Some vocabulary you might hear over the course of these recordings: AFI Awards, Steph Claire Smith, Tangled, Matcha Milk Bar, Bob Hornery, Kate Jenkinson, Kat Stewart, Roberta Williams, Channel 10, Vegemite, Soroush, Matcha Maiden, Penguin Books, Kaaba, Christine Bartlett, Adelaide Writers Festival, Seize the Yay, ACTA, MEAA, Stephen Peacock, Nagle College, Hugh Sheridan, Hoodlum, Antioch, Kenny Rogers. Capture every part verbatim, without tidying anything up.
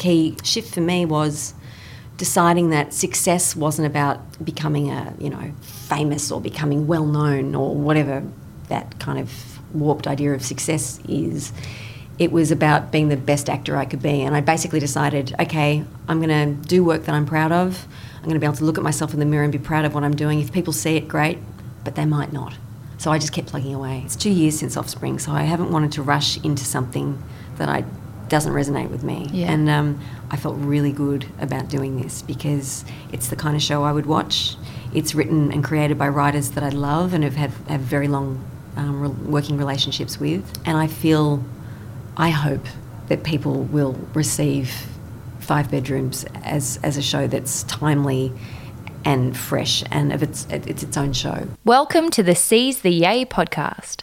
key shift for me was deciding that success wasn't about becoming a, you know, famous or becoming well-known or whatever that kind of warped idea of success is. It was about being the best actor I could be. And I basically decided, okay, I'm going to do work that I'm proud of. I'm going to be able to look at myself in the mirror and be proud of what I'm doing. If people see it, great, but they might not. So I just kept plugging away. It's two years since Offspring, so I haven't wanted to rush into something that I doesn't resonate with me. Yeah. And um, I felt really good about doing this because it's the kind of show I would watch. It's written and created by writers that I love and have, have, have very long um, re- working relationships with. And I feel, I hope that people will receive Five Bedrooms as, as a show that's timely and fresh and of its it's its own show. Welcome to the Seize the Yay podcast.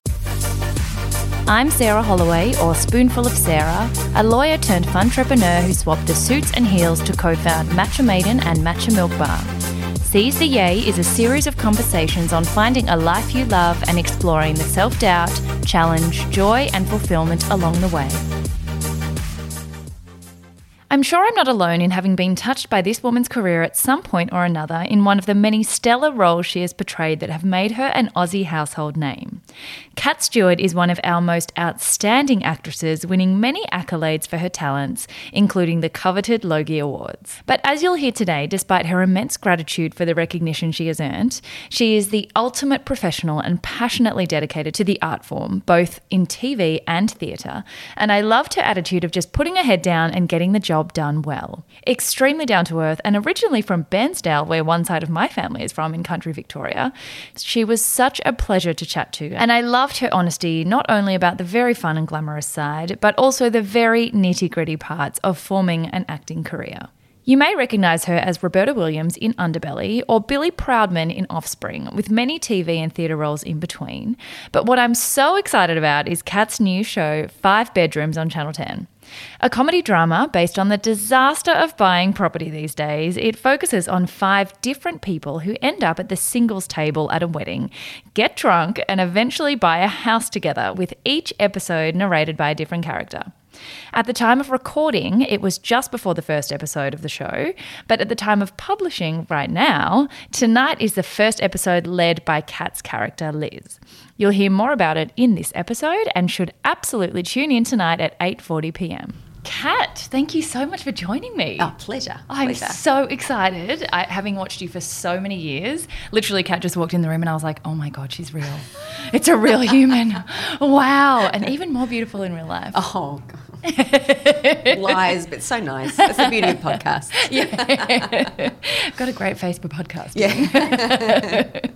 I'm Sarah Holloway, or Spoonful of Sarah, a lawyer turned funtrepreneur who swapped the suits and heels to co-found Matcha Maiden and Matcha Milk Bar. Seize the Yay is a series of conversations on finding a life you love and exploring the self-doubt, challenge, joy and fulfilment along the way. I'm sure I'm not alone in having been touched by this woman's career at some point or another in one of the many stellar roles she has portrayed that have made her an Aussie household name. Kat Stewart is one of our most outstanding actresses, winning many accolades for her talents, including the coveted Logie Awards. But as you'll hear today, despite her immense gratitude for the recognition she has earned, she is the ultimate professional and passionately dedicated to the art form, both in T V and theatre, and I loved her attitude of just putting her head down and getting the job done well. Extremely down to earth and originally from Bairnsdale, where one side of my family is from in country Victoria, she was such a pleasure to chat to, and I loved her honesty not only about the very fun and glamorous side, but also the very nitty-gritty parts of forming an acting career. You may recognise her as Roberta Williams in Underbelly or Billy Proudman in Offspring, with many T V and theatre roles in between. But what I'm so excited about is Kat's new show, Five Bedrooms on Channel ten. A comedy drama based on the disaster of buying property these days, it focuses on five different people who end up at the singles table at a wedding, get drunk and eventually buy a house together, with each episode narrated by a different character. At the time of recording, it was just before the first episode of the show, but at the time of publishing right now, tonight is the first episode led by Kat's character, Liz. You'll hear more about it in this episode and should absolutely tune in tonight at eight forty p m. Kat, thank you so much for joining me. Oh, pleasure. I'm pleasure. so excited, I, having watched you for so many years. Literally, Kat just walked in the room and I was like, oh my God, she's real. It's a real human. Wow. And even more beautiful in real life. Oh, God. Lies, but so nice. That's the beauty of podcasts. Yeah. Got a great face for podcasting. Yeah.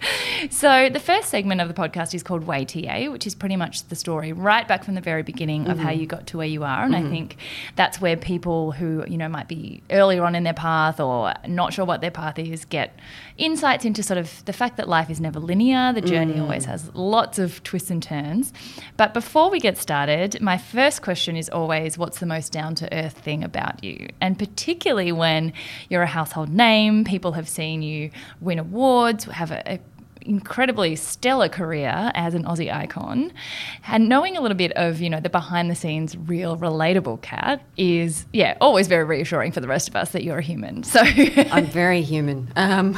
So the first segment of the podcast is called Way T A, which is pretty much the story right back from the very beginning mm-hmm. of how you got to where you are. And mm-hmm. I think that's where people who, you know, might be earlier on in their path or not sure what their path is get insights into sort of the fact that life is never linear. The journey mm. always has lots of twists and turns. But before we get started, my first question is always, what's the most down-to-earth thing about you? And particularly when you're a household name, people have seen you win awards, have an incredibly stellar career as an Aussie icon. And knowing a little bit of, you know, the behind-the-scenes, real, relatable Kat is, yeah, always very reassuring for the rest of us that you're a human. So I'm very human. Um,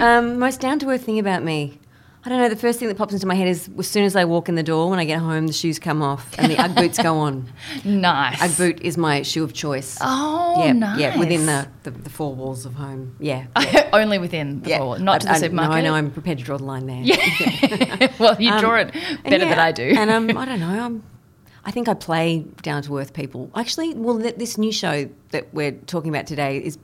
um, most down-to-earth thing about me? I don't know, the first thing that pops into my head is as soon as I walk in the door, when I get home, the shoes come off and the Ugg boots go on. Nice. Ugg boot is my shoe of choice. Oh, yeah, nice. Yeah, within the, the, the four walls of home. Yeah. yeah. Only within the yeah. four walls, not I, to the I, supermarket. No, no, I'm prepared to draw the line there. Yeah. Well, you um, draw it better yeah, than I do. And um, I don't know, I'm, I think I play down-to-earth people. Actually, well, th- this new show that we're talking about today is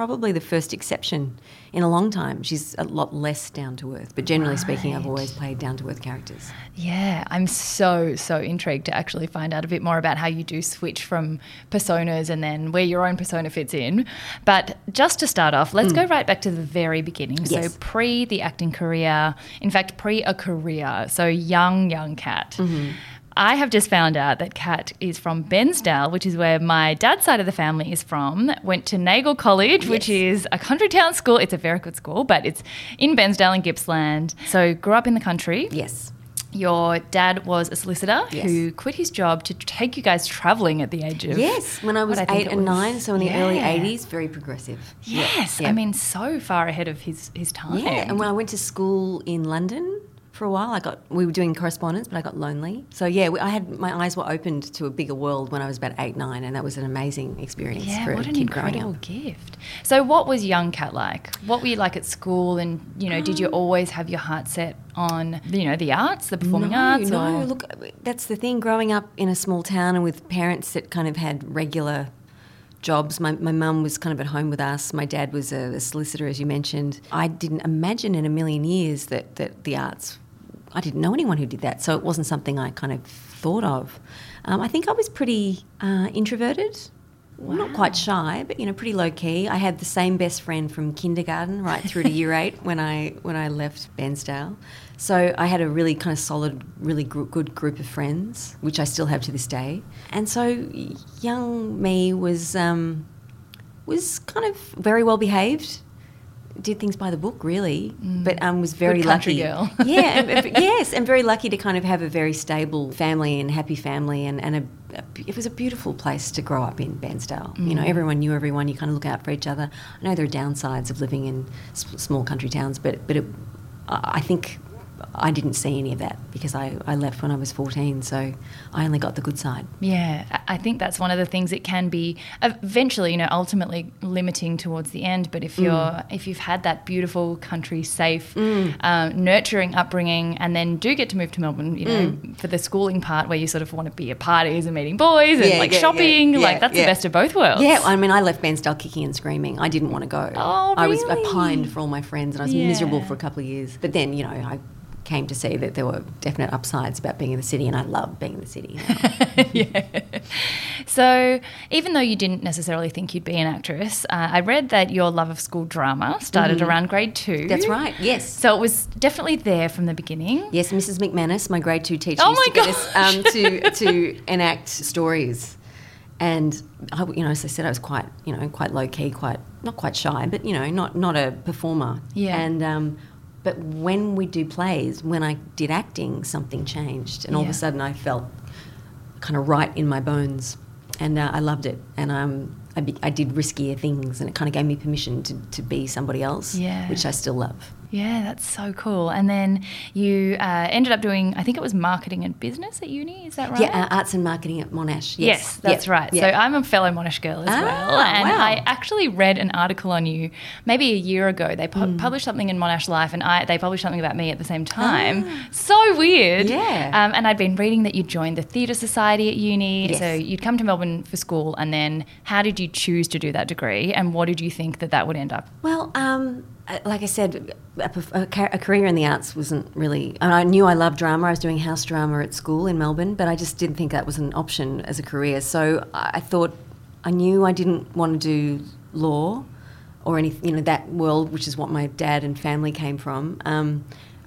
probably the first exception in a long time. She's a lot less down to earth, but generally right. speaking, I've always played down to earth characters. Yeah, I'm so, so intrigued to actually find out a bit more about how you do switch from personas and then where your own persona fits in. But just to start off, let's mm. go right back to the very beginning. Yes. So pre the acting career, in fact, pre a career, so young, young Kat. Mm-hmm. I have just found out that Kat is from Bairnsdale, which is where my dad's side of the family is from, went to Nagle College, yes. which is a country town school. It's a very good school, but it's in Bairnsdale in Gippsland. So grew up in the country. Yes. Your dad was a solicitor yes. who quit his job to take you guys travelling at the age of... Yes, when I was I eight and was. nine, so in the yeah. early eighties, very progressive. Yes, yeah. I mean so far ahead of his, his time. Yeah, and when I went to school in London... For a while, I got we were doing correspondence, but I got lonely. So yeah, we, I had my eyes were opened to a bigger world when I was about eight, nine, and that was an amazing experience. Yeah, for what a an kid incredible gift! So, what was young Kat like? What were you like at school? And you know, um, did you always have your heart set on you know the arts, the performing no, arts? No, or? Look, that's the thing. Growing up in a small town and with parents that kind of had regular jobs. My my mum was kind of at home with us. My dad was a, a solicitor, as you mentioned. I didn't imagine in a million years that, that the arts, I didn't know anyone who did that, so it wasn't something I kind of thought of. Um, I think I was pretty uh, introverted. Wow. Not quite shy, but, you know, pretty low-key. I had the same best friend from kindergarten right through to year eight when I when I left Bairnsdale. So I had a really kind of solid, really gr- good group of friends, which I still have to this day. And so young me was um, was kind of very well-behaved, did things by the book, really, mm. but um, was very good lucky. Girl. Yeah, and, yes, and very lucky to kind of have a very stable family and happy family and, and a it was a beautiful place to grow up in, Bairnsdale. Mm. You know, everyone knew everyone. You kind of look out for each other. I know there are downsides of living in s- small country towns, but but it, I think I didn't see any of that because I, I left when I was fourteen, so I only got the good side. Yeah, I think that's one of the things that can be eventually, you know, ultimately limiting towards the end. But if you're mm. if you've had that beautiful country, safe, mm. uh, nurturing upbringing, and then do get to move to Melbourne, you know, mm. for the schooling part where you sort of want to be at parties and meeting boys and yeah, like yeah, shopping, yeah, yeah, like that's yeah. the best of both worlds. Yeah, I mean, I left Bairnsdale kicking and screaming. I didn't want to go. Oh, really? I was I pined for all my friends and I was yeah. miserable for a couple of years. But then, you know, I came to see that there were definite upsides about being in the city, and I love being in the city now. yeah. So even though you didn't necessarily think you'd be an actress, uh, I read that your love of school drama started mm-hmm. around grade two. That's right, yes. So it was definitely there from the beginning. Yes, Missus McManus, my grade two teacher, oh used my to gosh. get us um, to, to enact stories. And, I, you know, as I said, I was quite, you know, quite low-key, quite not quite shy, but, you know, not, not a performer. Yeah. And... Um, But when we do plays, when I did acting, something changed. And all yeah. of a sudden I felt kind of right in my bones. And uh, I loved it. And um, I, be, I did riskier things and it kind of gave me permission to, to be somebody else, yeah. which I still love. Yeah, that's so cool. And then you uh, ended up doing, I think it was marketing and business at uni, is that right? Yeah, uh, arts and marketing at Monash, yes. Yes, that's yep. right. Yeah. So I'm a fellow Monash girl as ah, well. And wow. I actually read an article on you maybe a year ago. They pu- mm. published something in Monash Life and I, they published something about me at the same time. Ah. So weird. Yeah. Um, and I'd been reading that you joined the Theatre Society at uni. Yes. So you'd come to Melbourne for school and then how did you choose to do that degree and what did you think that that would end up? Well, um... like I said, a, a, a career in the arts wasn't really... I knew I loved drama. I was doing house drama at school in Melbourne, but I just didn't think that was an option as a career. So I thought I knew I didn't want to do law or anything, you know, that world, which is what my dad and family came from. Um,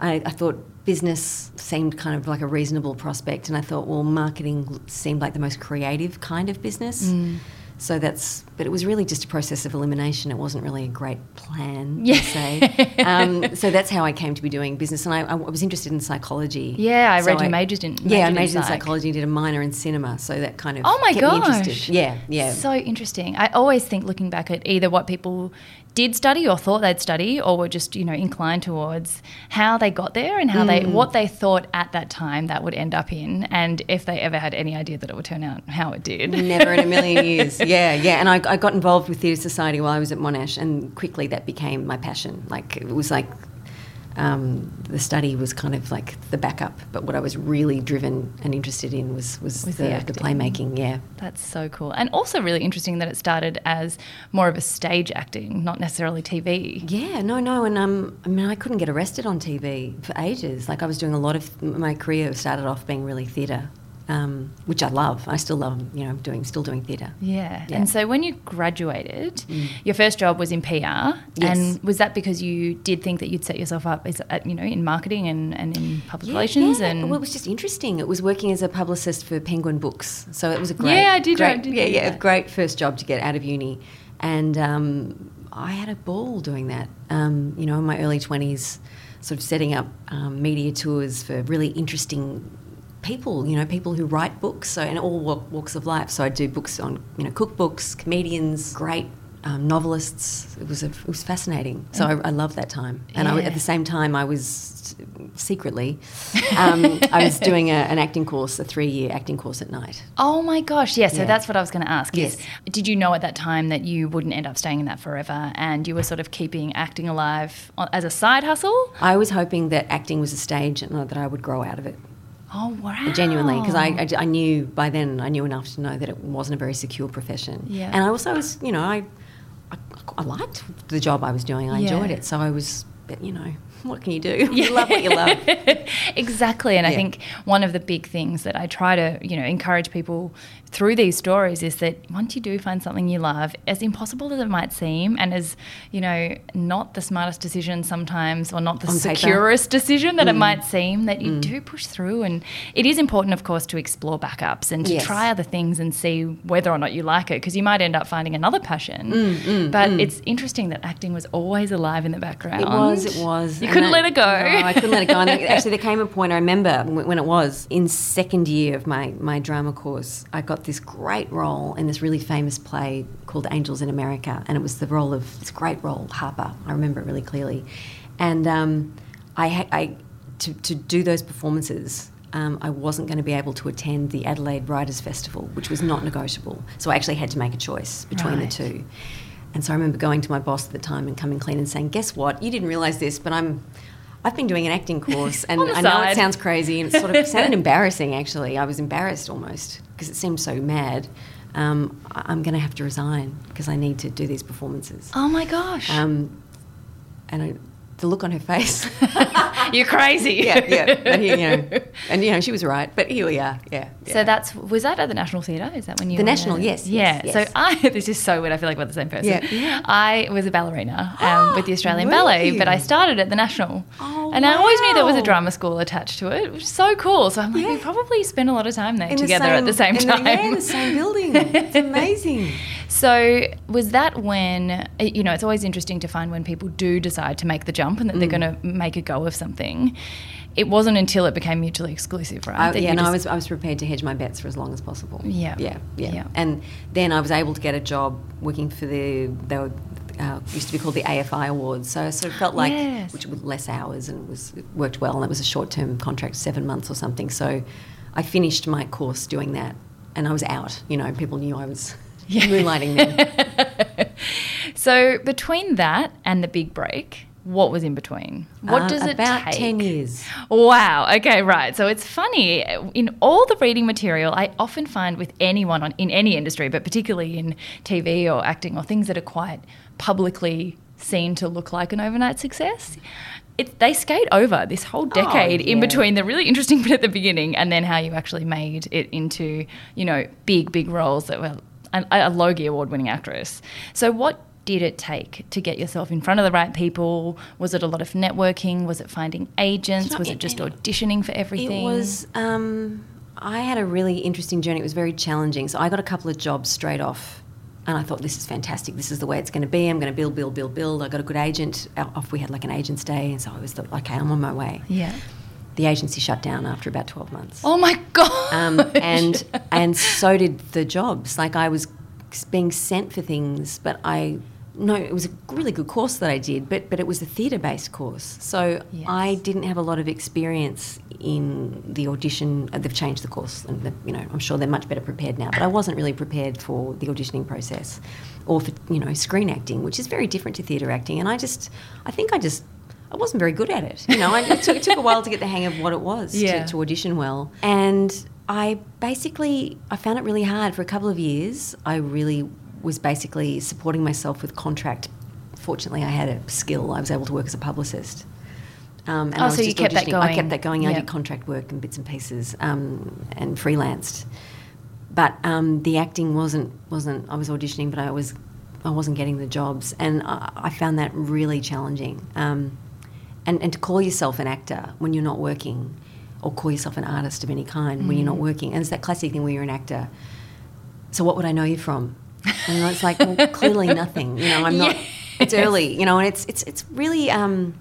I, I thought business seemed kind of like a reasonable prospect, and I thought, well, marketing seemed like the most creative kind of business. Mm. So that's, but it was really just a process of elimination. It wasn't really a great plan, yeah. per se. Um, so that's how I came to be doing business. And I, I was interested in psychology. Yeah, I so read you majored in Yeah, I majored in, in psychology and did a minor in cinema. So that kind of oh my kept gosh. me interested. Yeah, yeah. So interesting. I always think looking back at either what people did study or thought they'd study or were just, you know, inclined towards how they got there and how mm. they what they thought at that time that would end up in and if they ever had any idea that it would turn out how it did. Never in a million years. Yeah, yeah. And I, I got involved with Theatre Society while I was at Monash and quickly that became my passion. Like it was like um, the study was kind of like the backup, but what I was really driven and interested in was, was, was the, the, the playmaking, yeah. That's so cool. And also really interesting that it started as more of a stage acting, not necessarily T V. Yeah, no, no, and um, I mean, I couldn't get arrested on T V for ages. Like I was doing a lot of, my career started off being really theatre. Um, which I love. I still love, you know, doing still doing theatre. Yeah. yeah. And so when you graduated, mm. your first job was in P R. Yes. And was that because you did think that you'd set yourself up, as, you know, in marketing and, and in public yeah, relations? Yeah. And well, it was just interesting. It was working as a publicist for Penguin Books. So it was a great... Yeah, I did. Great, I did yeah, yeah, that. Great first job to get out of uni. And um, I had a ball doing that, um, you know, in my early twenties, sort of setting up um, media tours for really interesting... people, you know, people who write books, so and all walk, walks of life. So I do books on, you know, cookbooks, comedians, great um, novelists. It was a, it was fascinating. So I, I loved that time. And yeah. I, at the same time, I was secretly, um, I was doing a, an acting course, a three-year acting course at night. Oh my gosh! Yeah. So yeah. that's what I was going to ask. Yes. Is, did you know at that time that you wouldn't end up staying in that forever, and you were sort of keeping acting alive as a side hustle? I was hoping that acting was a stage and that I would grow out of it. Oh, wow. Genuinely, because I, I, I knew by then, I knew enough to know that it wasn't a very secure profession. Yeah. And I also was, you know, I I, I liked the job I was doing. I yeah. enjoyed it. So I was, but, you know, what can you do? Yeah. You love what you love. Exactly. And yeah. I think one of the big things that I try to, you know, encourage people through these stories is that once you do find something you love, as impossible as it might seem and as, you know, not the smartest decision sometimes or not the On securest paper. decision that mm. it might seem, that you mm. do push through. And it is important, of course, to explore backups and to yes. try other things and see whether or not you like it, because you might end up finding another passion. Mm, mm, but mm. it's interesting that acting was always alive in the background. It was, it was. You couldn't I, let it go. No, I couldn't let it go. And actually there came a point, I remember when it was, in second year of my, my drama course, I got this great role in this really famous play called Angels in America, and it was the role of this great role Harper. I remember it really clearly, and um, I, I to, to do those performances, um, I wasn't going to be able to attend the Adelaide Writers Festival, which was not negotiable. So I actually had to make a choice between right. the two. And so I remember going to my boss at the time and coming clean and saying, "Guess what? You didn't realise this, but I'm." I've been doing an acting course, and I know it sounds crazy, and it sort of sounded embarrassing, actually. I was embarrassed almost because it seemed so mad. Um, I'm going to have to resign because I need to do these performances. Oh, my gosh. Um, and I, the look on her face. You're crazy. yeah, yeah. And, you know, and, you know, she was right, but here we are, yeah. yeah. So that's, was that at the National Theatre? Is that when you The were National, yes. Yeah, yes. so I, this is so weird, I feel like we're the same person. Yeah. Yeah. I was a ballerina um, with the Australian Ballet, you? but I started at the National. Oh, And wow. I always knew there was a drama school attached to it, which is so cool. So I'm like, yeah. we probably spent a lot of time there in together the same, at the same in time. The, yeah, in the same building. It's amazing. So was that when, you know, it's always interesting to find when people do decide to make the jump and that mm. they're going to make a go of something. It wasn't until it became mutually exclusive, right? I, that yeah, and I was I was prepared to hedge my bets for as long as possible. Yeah. Yeah, yeah. yeah. And then I was able to get a job working for the, they were, uh, used to be called the A F I Awards. So I sort of felt like, yes. which was less hours and was it worked well, and it was a short-term contract, seven months or something. So I finished my course doing that, and I was out. You know, people knew I was... Yeah. Moonlighting them. So between that and the big break, what was in between? What uh, does it take? About ten years. Wow. Okay, right. So it's funny. In all the reading material, I often find with anyone on, in any industry, but particularly in T V or acting or things that are quite publicly seen to look like an overnight success, It, they skate over this whole decade oh, yeah. in between the really interesting bit at the beginning and then how you actually made it into, you know, big, big roles that were... a Logie Award-winning actress. So what did it take to get yourself in front of the right people? Was it a lot of networking? Was it finding agents? Was it just auditioning for everything? It was um, – I had a really interesting journey. It was very challenging. So I got a couple of jobs straight off and I thought, this is fantastic. This is the way it's going to be. I'm going to build, build, build, build. I got a good agent. Off we had like an agent's day, and so I was like, okay, I'm on my way. Yeah. The agency shut down after about twelve months. Oh my god! Um, and and so did the jobs. Like I was being sent for things, but I no, it was a really good course that I did, but but it was a theatre-based course, so yes. I didn't have a lot of experience in the audition. They've changed the course, and the, you know I'm sure they're much better prepared now. But I wasn't really prepared for the auditioning process, or for you know screen acting, which is very different to theatre acting. And I just I think I just. I wasn't very good at it. You know, I, it, took, it took a while to get the hang of what it was yeah. to, to audition well. And I basically, I found it really hard for a couple of years. I really was basically supporting myself with contract. Fortunately, I had a skill. I was able to work as a publicist. Um, and oh, I was so you kept that going. I kept that going. Yep. I did contract work and bits and pieces um, and freelanced. But um, the acting wasn't, wasn't, I was auditioning, but I was, I wasn't getting the jobs. And I, I found that really challenging. Um, and, and to call yourself an actor when you're not working, or call yourself an artist of any kind mm. when you're not working. And it's that classic thing where you're an actor. So what would I know you from? And it's like, well, clearly nothing. You know, I'm not, yes. it's early, you know, and it's, it's, it's really, um,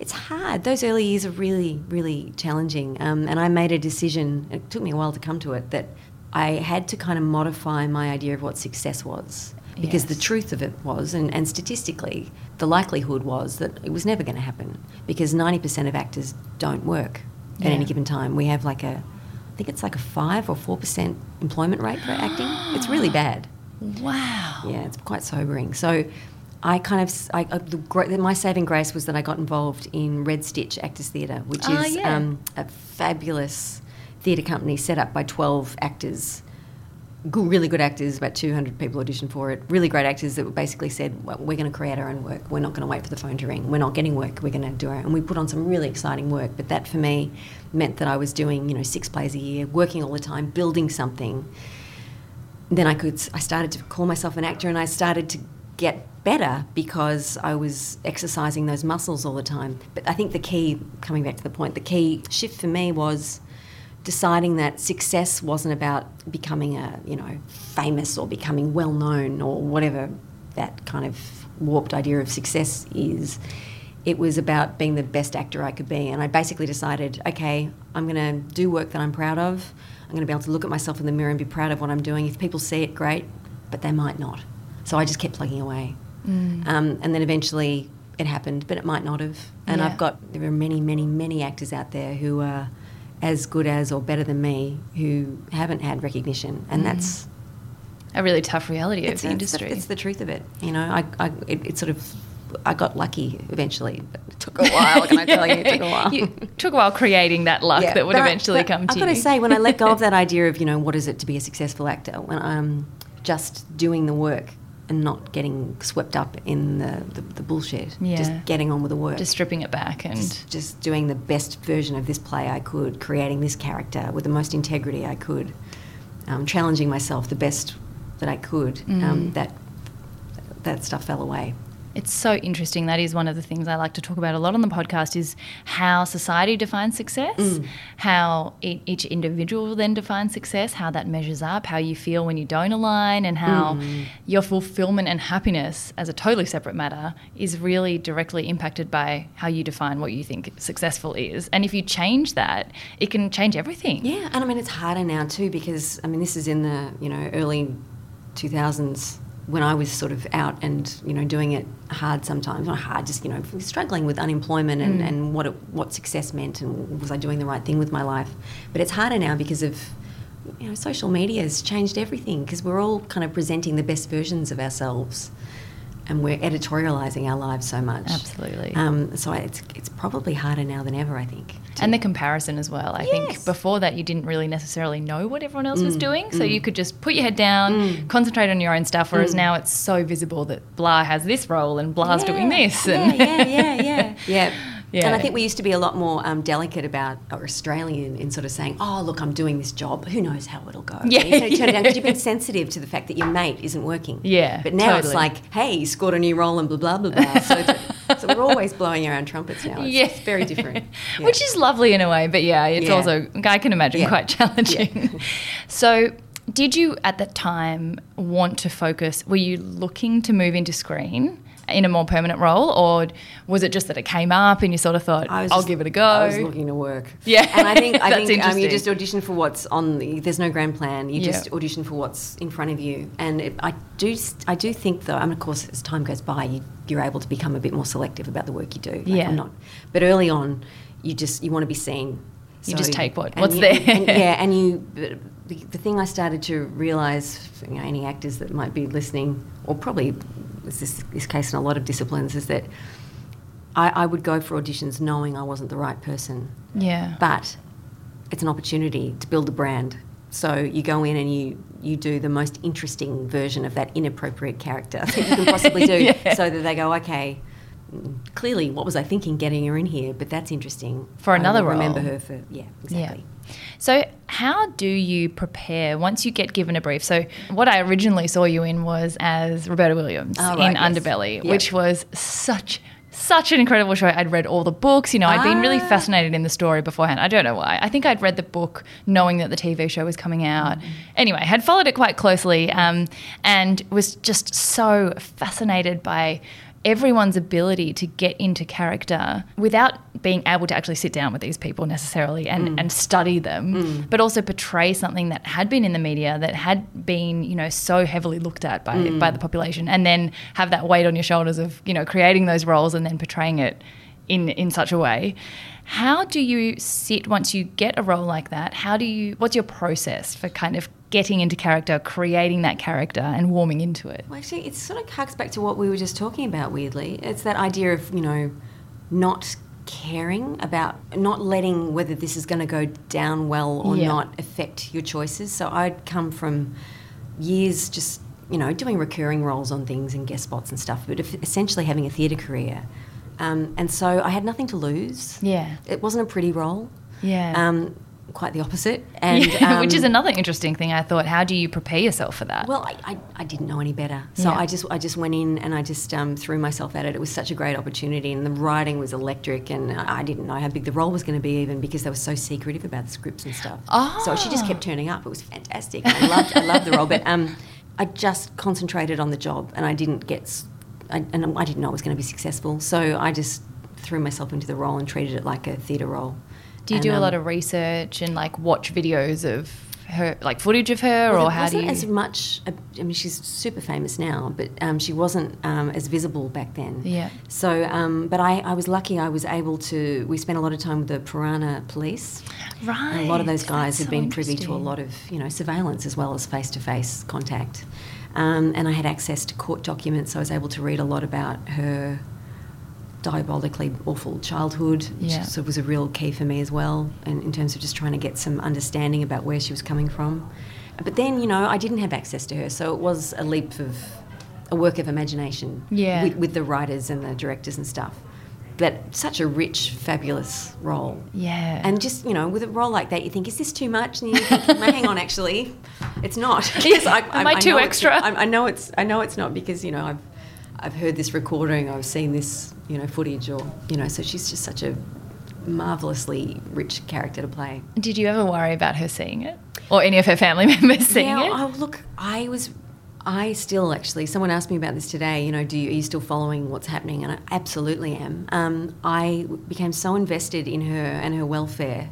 it's hard. Those early years are really, really challenging. Um, and I made a decision, it took me a while to come to it, that I had to kind of modify my idea of what success was, because yes. the truth of it was, and, and statistically, the likelihood was that it was never going to happen, because ninety percent of actors don't work yeah. at any given time. We have like a, I think it's like a five or four percent employment rate for acting. It's really bad. Wow. Yeah, it's quite sobering. So I kind of, I, the, my saving grace was that I got involved in Red Stitch Actors Theatre, which oh, is yeah. um, a fabulous theatre company set up by twelve actors, good, really good actors, about two hundred people auditioned for it, really great actors that basically said, well, we're going to create our own work, we're not going to wait for the phone to ring, we're not getting work, we're going to do our own. And we put on some really exciting work, but that for me meant that I was doing, you know, six plays a year, working all the time, building something. Then I could, I started to call myself an actor, and I started to get better because I was exercising those muscles all the time. But I think the key, coming back to the point, the key shift for me was deciding that success wasn't about becoming a, you know, famous or becoming well known or whatever that kind of warped idea of success is. It was about being the best actor I could be. And I basically decided, okay, I'm going to do work that I'm proud of. I'm going to be able to look at myself in the mirror and be proud of what I'm doing. If people see it, great, but they might not. So I just kept plugging away. Mm. Um, and then eventually it happened, but it might not have. And yeah. I've got, there are many, many, many actors out there who are as good as or better than me who haven't had recognition. And mm. that's... a really tough reality of the industry. It's the, it's the truth of it. You know, I, I it, it sort of... I got lucky eventually, but it took a while. Can I yeah. tell you, it took a while. It took a while creating that luck yeah. that would but eventually I, come to I've you. I've got to say, when I let go of that idea of, you know, what is it to be a successful actor, when I'm just doing the work, and not getting swept up in the, the, the bullshit. Yeah. Just getting on with the work. Just stripping it back and... Just, just doing the best version of this play I could, creating this character with the most integrity I could, um, challenging myself the best that I could. Mm. Um, that that stuff fell away. It's so interesting. That is one of the things I like to talk about a lot on the podcast, is how society defines success, mm. how each individual then defines success, how that measures up, how you feel when you don't align, and how mm. your fulfillment and happiness as a totally separate matter is really directly impacted by how you define what you think successful is. And if you change that, it can change everything. Yeah, and I mean, it's harder now too, because, I mean, this is in the, you know, early two thousands. When I was sort of out and, you know, doing it hard sometimes, not hard, just, you know, struggling with unemployment and, mm. and what it, what success meant, and was I doing the right thing with my life. But it's harder now because of, you know, social media has changed everything, because we're all kind of presenting the best versions of ourselves, and we're editorialising our lives so much. Absolutely. Um, so it's it's probably harder now than ever, I think. And the comparison as well. I yes. think before that you didn't really necessarily know what everyone else mm. was doing, so mm. you could just put your head down, mm. concentrate on your own stuff, whereas mm. now it's so visible that blah has this role and blah's yeah. doing this. And yeah, yeah, yeah, yeah. yeah. Yeah. And I think we used to be a lot more um, delicate about, or Australian, in sort of saying, oh, look, I'm doing this job. Who knows how it'll go? Yeah, you know, you turn yeah. it down because you've been sensitive to the fact that your mate isn't working. Yeah, But now totally. It's like, hey, you scored a new role and blah, blah, blah, blah. So, so we're always blowing our own trumpets now. It's, yeah. it's very different. Yeah. Which is lovely in a way, but, yeah, it's yeah. also, I can imagine, yeah. quite challenging. Yeah. So did you at that time want to focus, were you looking to move into screen in a more permanent role, or was it just that it came up and you sort of thought, I'll just, give it a go? I was looking to work. Yeah. And I think, I That's think um, you just audition for what's on the, there's no grand plan. You yeah. just audition for what's in front of you. And it, I do I do think though, I mean, of course, as time goes by, you, you're able to become a bit more selective about the work you do. Like, yeah. I'm not, but early on, you just, you want to be seen. So you just take what, what's you, there. And, yeah, and you, the, the thing I started to realise, you know, any actors that might be listening, or probably is this, this case in a lot of disciplines, is that I, I would go for auditions knowing I wasn't the right person. Yeah. But it's an opportunity to build a brand. So you go in and you, you do the most interesting version of that inappropriate character that you can possibly do yeah. so that they go, okay, clearly what was I thinking getting her in here, but that's interesting. For another role. I remember her for, yeah, exactly. Yeah. So how do you prepare once you get given a brief? So what I originally saw you in was as Roberta Williams oh, right, in yes. Underbelly, yep. which was such... Such an incredible show. I'd read all the books. You know, I'd ah. been really fascinated in the story beforehand. I don't know why. I think I'd read the book knowing that the T V show was coming out. Mm-hmm. Anyway, had followed it quite closely um, and was just so fascinated by everyone's ability to get into character without being able to actually sit down with these people necessarily and, mm. and study them, mm. but also portray something that had been in the media, that had been, you know, so heavily looked at by, mm. by the population, and then have that weight on your shoulders of, you know, creating those roles and then portraying it in, in such a way. How do you sit once you get a role like that? How do you, what's your process for kind of getting into character, creating that character and warming into it? Well, actually, it sort of harks back to what we were just talking about, weirdly. It's that idea of, you know, not caring about, not letting whether this is going to go down well or yeah. not affect your choices. So I'd come from years just, you know, doing recurring roles on things and guest spots and stuff, but essentially having a theatre career. Um, and so I had nothing to lose. Yeah. It wasn't a pretty role. Yeah. Um, quite the opposite. And yeah, um, which is another interesting thing, I thought. How do you prepare yourself for that? Well, I, I, I didn't know any better. So yeah. I just I just went in and I just um, threw myself at it. It was such a great opportunity and the writing was electric, and I didn't know how big the role was going to be even because they were so secretive about the scripts and stuff. Oh. So she just kept turning up. It was fantastic. I loved I loved the role. But um, I just concentrated on the job and I didn't get... I, and I didn't know it was going to be successful, so I just threw myself into the role and treated it like a theatre role. Do you and, do a um, lot of research and, like, watch videos of her, like, footage of her, well, or how do you... It wasn't as much... I mean, she's super famous now, but um, she wasn't um, as visible back then. Yeah. So, um, but I, I was lucky I was able to... We spent a lot of time with the Parana police. Right. And a lot of those guys had so been privy to a lot of, you know, surveillance as well as face-to-face contact. Um, and I had access to court documents, so I was able to read a lot about her diabolically awful childhood, which yeah. was a real key for me as well, and in terms of just trying to get some understanding about where she was coming from. But then, you know, I didn't have access to her, so it was a leap of a work of imagination yeah. with, with the writers and the directors and stuff. But such a rich, fabulous role. Yeah. And just, you know, with a role like that, you think, is this too much? And you think, well, hang on, actually, it's not. Yes, I, I, Am I, I too extra? I, I know it's I know it's not because, you know, I've I've heard this recording, I've seen this, you know, footage or, you know, so she's just such a marvellously rich character to play. Did you ever worry about her seeing it or any of her family members seeing yeah, it? Oh, look, I was... I still actually, someone asked me about this today, you know, do you, are you still following what's happening? And I absolutely am. Um, I became so invested in her and her welfare.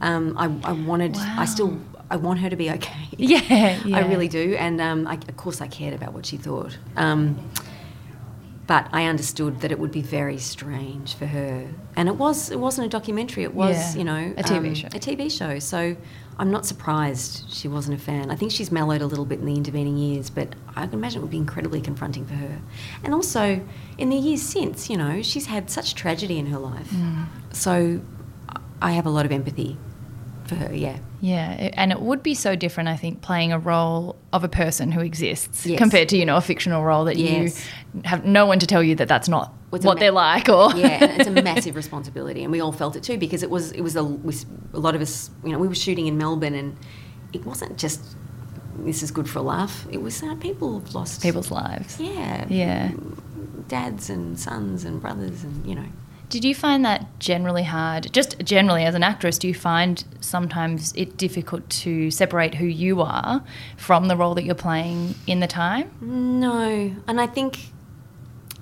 Um, I, I wanted, wow. I still, I want her to be okay. Yeah. yeah. I really do. And um, I, of course I cared about what she thought. Um, but I understood that it would be very strange for her. And it, was, it wasn't a documentary, it was, yeah. you know. A T V um, show. A T V show. So I'm not surprised she wasn't a fan. I think she's mellowed a little bit in the intervening years, but I can imagine it would be incredibly confronting for her. And also, in the years since, you know, she's had such tragedy in her life. Mm. So I have a lot of empathy for her, yeah. Yeah, and it would be so different, I think, playing a role of a person who exists yes. compared to, you know, a fictional role that yes. you have no one to tell you that that's not it's what ma- they're like. Or yeah, and it's a massive responsibility, and we all felt it too because it was it was a, we, a lot of us, you know, we were shooting in Melbourne and it wasn't just this is good for a laugh. It was uh, people have lost people's lives. Yeah, yeah, dads and sons and brothers and, you know. Did you find that generally hard? Just generally as an actress, do you find sometimes it difficult to separate who you are from the role that you're playing in the time? No. And I think,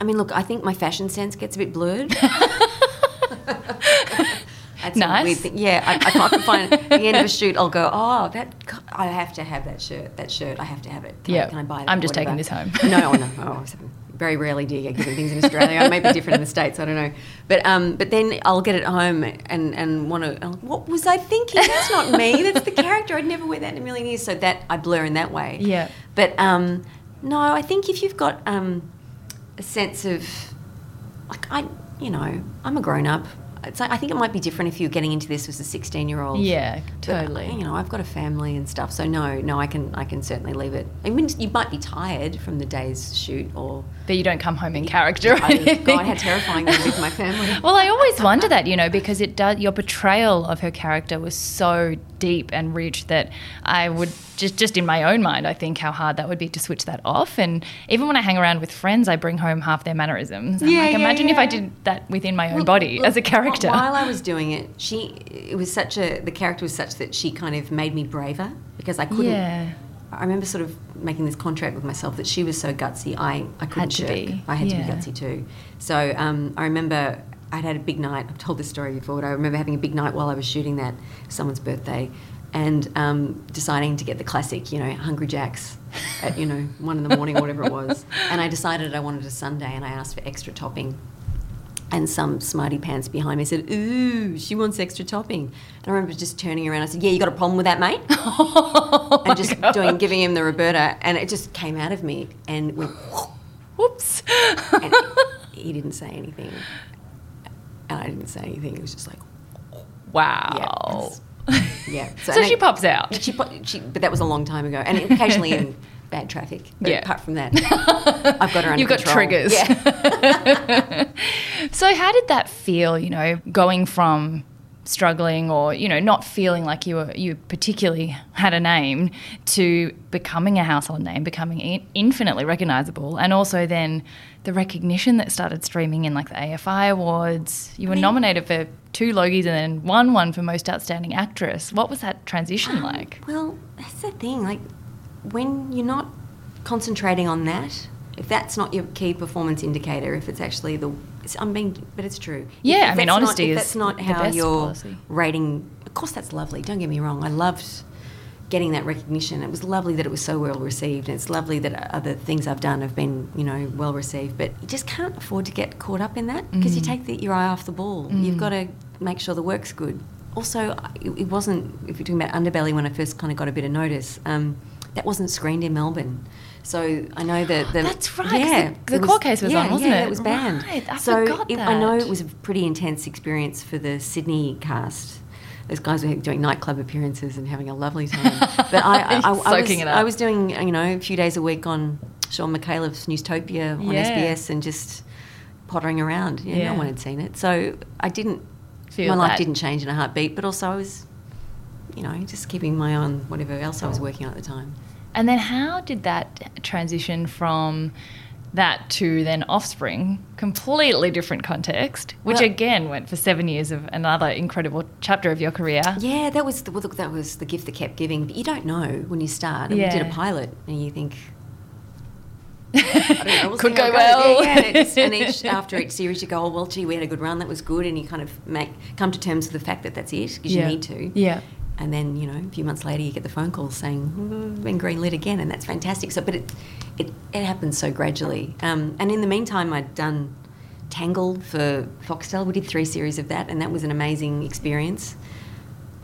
I mean, look, I think my fashion sense gets a bit blurred. That's nice. A weird thing. Yeah, I, I can't find it. At the end of a shoot, I'll go, oh, that I have to have that shirt, that shirt, I have to have it. Can, yep. I, can I buy that? I'm just whatever. Taking this home. No, no, no. Oh, very rarely do you get given things in Australia. It may be different in the States, I don't know. But um, but then I'll get it home and, and want to, what was I thinking? That's not me. That's the character. I'd never wear that in a million years. So that I blur in that way. Yeah. But um, no, I think if you've got um, a sense of, like, I you know, I'm a grown-up. It's like, I think it might be different if you're getting into this as a sixteen-year-old. Yeah, totally. But, you know, I've got a family and stuff, so no, no, I can, I can certainly leave it. I mean, you might be tired from the day's shoot, or but you don't come home in character. Or anything. God, how terrifying that is, my family. Well, I always wonder that, you know, because it does. Your portrayal of her character was so deep and rich that I would just, just in my own mind, I think how hard that would be to switch that off. And even when I hang around with friends, I bring home half their mannerisms. I'm yeah, like, yeah, imagine yeah. if I did that within my own well, body well, as a character. While I was doing it, she it was such a the character was such that she kind of made me braver, because I couldn't. Yeah. I remember sort of making this contract with myself that she was so gutsy, I, I couldn't jerk. I had yeah. to be gutsy too. So um, I remember I'd had a big night. I've told this story before, but I remember having a big night while I was shooting that, someone's birthday, and um, deciding to get the classic, you know, Hungry Jack's at you know one in the morning, or whatever it was. And I decided I wanted a sundae, and I asked for extra topping. And some smarty pants behind me said, ooh, she wants extra topping. And I remember just turning around. I said, yeah, you got a problem with that, mate? Oh, and just God. doing, giving him the Roberta. And it just came out of me and went, whoops. And he didn't say anything. And I didn't say anything. It was just like, wow. Yeah. yeah. So, so she it, pops out. She, she, but that was a long time ago. And occasionally in bad traffic. But yeah. apart from that, I've got her under You've got control. triggers. Yeah. So how did that feel, you know, going from struggling or, you know, not feeling like you were you particularly had a name to becoming a household name, becoming in, infinitely recognisable, and also then the recognition that started streaming in, like the A F I Awards. You were I mean, nominated for two Logies and then won one for Most Outstanding Actress. What was that transition um, like? Well, that's the thing, like, when you're not concentrating on that, if that's not your key performance indicator, if it's actually the, it's, I'm being, but it's true. Yeah, if I mean, honesty not, if that's is not how your policy. rating. Of course, that's lovely. Don't get me wrong. I loved getting that recognition. It was lovely that it was so well received, and it's lovely that other things I've done have been, you know, well received. But you just can't afford to get caught up in that, because mm. you take the, your eye off the ball. Mm. You've got to make sure the work's good. Also, it, it wasn't. If you're talking about Underbelly, when I first kind of got a bit of notice. Um, That wasn't screened in Melbourne. So I know that... The, That's right. Yeah, the the was, court case was yeah, on, wasn't yeah, it? Yeah, it was banned. Right, I so forgot it, that. I know it was a pretty intense experience for the Sydney cast. Those guys were doing nightclub appearances and having a lovely time. But I, I, I, I, was, I was doing, you know, a few days a week on Sean McCaleb's Newstopia on yeah. S B S and just pottering around. Yeah, yeah. No one had seen it. So I didn't... Feel my that. life didn't change in a heartbeat, but also I was, you know, just keeping my eye on whatever else I was working on at the time. And then how did that transition from that to then Offspring, completely different context, which well, again went for seven years of another incredible chapter of your career? Yeah, that was the, well, look, that was the gift that kept giving. But you don't know when you start. And yeah. we did a pilot and you think, I don't know, we'll could go well. Yeah, yeah. And, and each, after each series you go, oh, well, gee, we had a good run, that was good. And you kind of make come to terms with the fact that that's it, because yeah. you need to. Yeah. And then, you know, a few months later you get the phone call saying, we've been greenlit again, and that's fantastic. So, but it it, it happens so gradually. Um, and in the meantime I'd done Tangled for Foxtel. We did three series of that, and that was an amazing experience.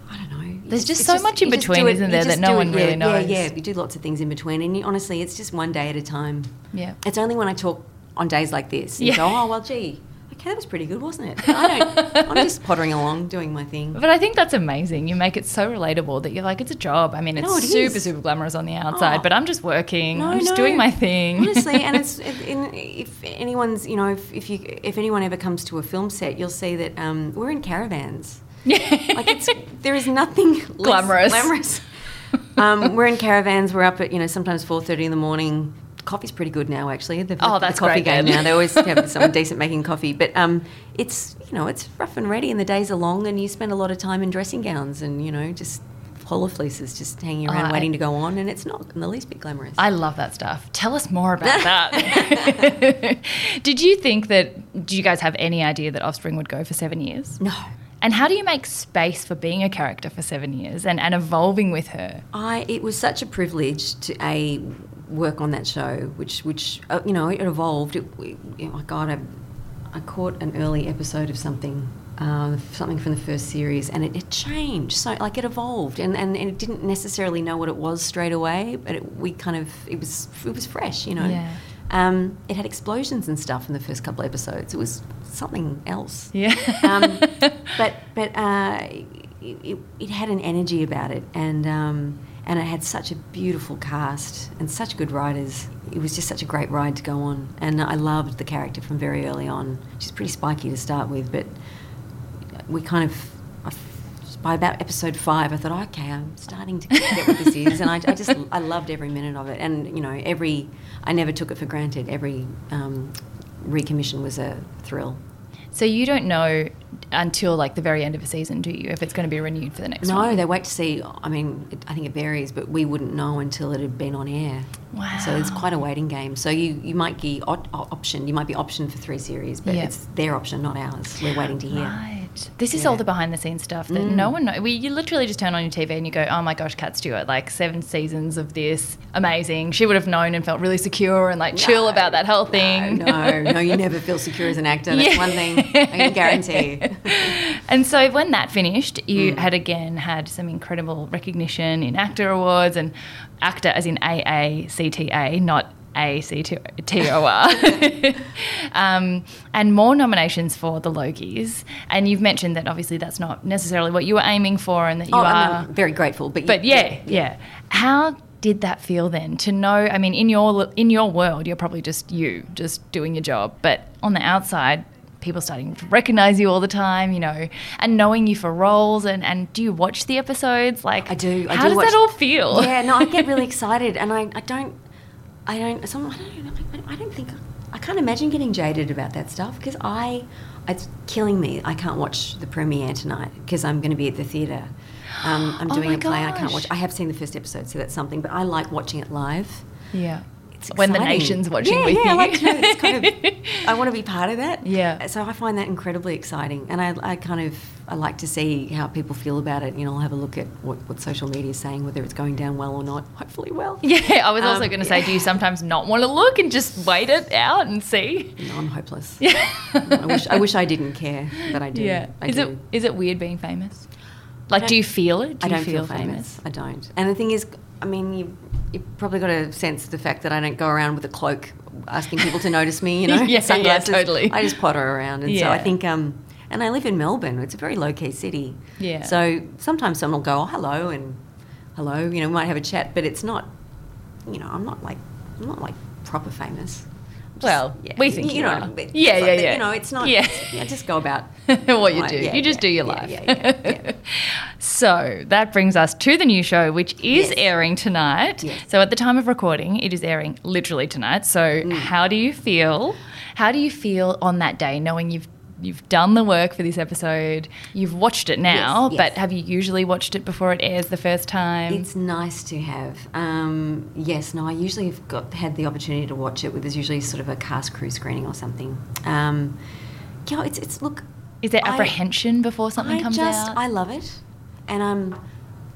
I don't know. There's just, just so just, much in between, it, isn't there, that no one it, really yeah, knows. Yeah, yeah, we do lots of things in between. And you, honestly, it's just one day at a time. Yeah. It's only when I talk on days like this and yeah. go, oh, well, gee, okay, that was pretty good, wasn't it? But I don't, I'm just pottering along, doing my thing. But I think that's amazing. You make it so relatable that you're like, it's a job. I mean, it's no, it super, is. super glamorous on the outside, oh, but I'm just working. No, I'm just no. doing my thing. Honestly, and it's if anyone's, you know, if, if you if anyone ever comes to a film set, you'll see that um, we're in caravans. Yeah, like it's there is nothing glamorous. Glamorous. Um, we're in caravans. We're up at you know sometimes four thirty in the morning. Coffee's pretty good now, actually. They've oh, that's the coffee great, game then. Now. They always have someone decent making coffee. But um, it's, you know, it's rough and ready, and the days are long, and you spend a lot of time in dressing gowns and, you know, just polar fleeces just hanging around oh, waiting I, to go on, and it's not in the least bit glamorous. I love that stuff. Tell us more about that. Did you think that – do you guys have any idea that Offspring would go for seven years? No. And how do you make space for being a character for seven years and, and evolving with her? I It was such a privilege to, A – work on that show, which which uh, you know it evolved. It, it, it, oh God, I, I caught an early episode of something, uh, something from the first series, and it, it changed. So like it evolved, and, and, and it didn't necessarily know what it was straight away, but it, we kind of it was it was fresh, you know. Yeah. Um, it had explosions and stuff in the first couple of episodes. It was something else. Yeah. um, but but uh, it, it, it had an energy about it, and um, and it had such a beautiful cast and such good writers. It was just such a great ride to go on, and I loved the character from very early on. She's pretty spiky to start with, but we kind of... By about episode five, I thought, okay, I'm starting to get what this is, and I, I just I loved every minute of it. And you know, every I never took it for granted. Every um, recommission was a thrill. So you don't know until like the very end of a season, do you, if it's going to be renewed for the next no, one? No, they wait to see. I mean, it, I think it varies, but we wouldn't know until it had been on air. Wow! So it's quite a waiting game. So you, you might be op- optioned. You might be optioned for three series, but yep. it's their option, not ours. We're waiting to hear. Right. This is yeah. all the behind-the-scenes stuff that mm. no one knows. We, you literally just turn on your T V and you go, oh, my gosh, Kat Stewart, like seven seasons of this, amazing. She would have known and felt really secure and, like, no, chill about that whole thing. No, no, no, you never feel secure as an actor. That's yeah. one thing I can guarantee. And so when that finished, you mm. had, again, had some incredible recognition in ACTA Awards, and ACTA as in A A C T A, not A C T O R, um, and more nominations for the Logies. And you've mentioned that obviously that's not necessarily what you were aiming for, and that you oh, are I'm very grateful. But, but yeah, yeah, yeah. How did that feel then? To know, I mean, in your in your world, you're probably just you, just doing your job. But on the outside, people starting to recognise you all the time, you know, and knowing you for roles. And, and do you watch the episodes? Like, I do. I how do does watch, that all feel? Yeah, no, I get really excited, and I, I don't. I don't. Some, I don't. I don't think. I can't imagine getting jaded about that stuff because I, it's killing me. I can't watch the premiere tonight because I'm going to be at the theatre. Um, I'm doing oh a play. And I can't watch. I have seen the first episode, so that's something. But I like watching it live. Yeah. It's exciting. When the nation's watching yeah, with yeah, you. Yeah, I like to know it's kind of. I want to be part of that. Yeah. So I find that incredibly exciting, and I, I kind of. I like to see how people feel about it. You know, I'll have a look at what, what social media is saying, whether it's going down well or not. Hopefully well. Yeah, I was also um, going to yeah. say, do you sometimes not want to look and just wait it out and see? No, I'm hopeless. Yeah. I wish I wish I didn't care, but I do. Yeah. I is, do. It, is it weird being famous? Like, do you feel it? Do I don't you feel, feel famous. famous. I don't. And the thing is, I mean, you you've probably got a sense of the fact that I don't go around with a cloak asking people to notice me, you know? yeah, sunglasses. Yeah, totally. I just potter around. And yeah. so I think... um. And I live in Melbourne. It's a very low-key city. Yeah. So sometimes someone will go, oh, hello, and hello, you know, we might have a chat, but it's not, you know, I'm not like, I'm not like proper famous. Just, well, yeah, we think you, you know, are. It, yeah, yeah, like, yeah. You know, it's not, yeah. It's, yeah, just go about what you do. Yeah, you just yeah, do your yeah, life. Yeah, yeah, yeah, yeah. So that brings us to the new show, which is yes. airing tonight. Yes. So at the time of recording, it is airing literally tonight. So mm. how do you feel? How do you feel on that day knowing you've You've done the work for this episode. You've watched it now, yes, yes. but have you usually watched it before it airs the first time? It's nice to have. Um, yes, no, I usually have got, had the opportunity to watch it, with there's usually sort of a cast crew screening or something. Um, you know, it's, it's, look... Is there apprehension I, before something I comes just, out? I love it. And um,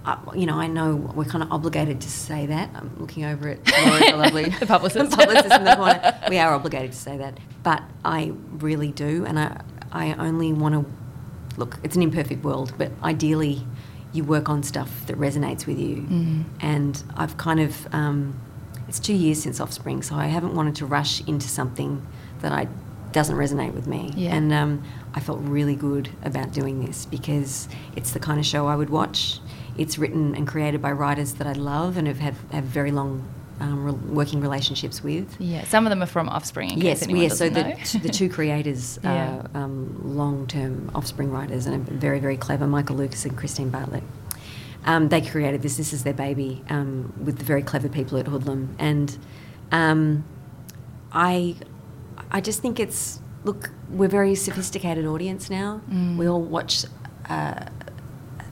I, you know, I know we're kind of obligated to say that. I'm looking over at Laura, the lovely... the publicist. The publicist in the corner. We are obligated to say that. But I really do, and I... I only want to, look, it's an imperfect world, but ideally you work on stuff that resonates with you. Mm. And I've kind of, um, it's two years since Offspring, so I haven't wanted to rush into something that I doesn't resonate with me. Yeah. And um, I felt really good about doing this because it's the kind of show I would watch. It's written and created by writers that I love and have, have, have very long Um, re- working relationships with. Yeah, some of them are from Offspring. In yes, case anyone yeah, doesn't so the, know. t- the two creators are yeah. um, long-term Offspring writers and are very, very clever, Michael Lucas and Christine Bartlett. Um, they created this. This is their baby um, with the very clever people at Hoodlum. And um, I, I just think it's, look, we're a very sophisticated audience now. Mm. We all watch... Uh,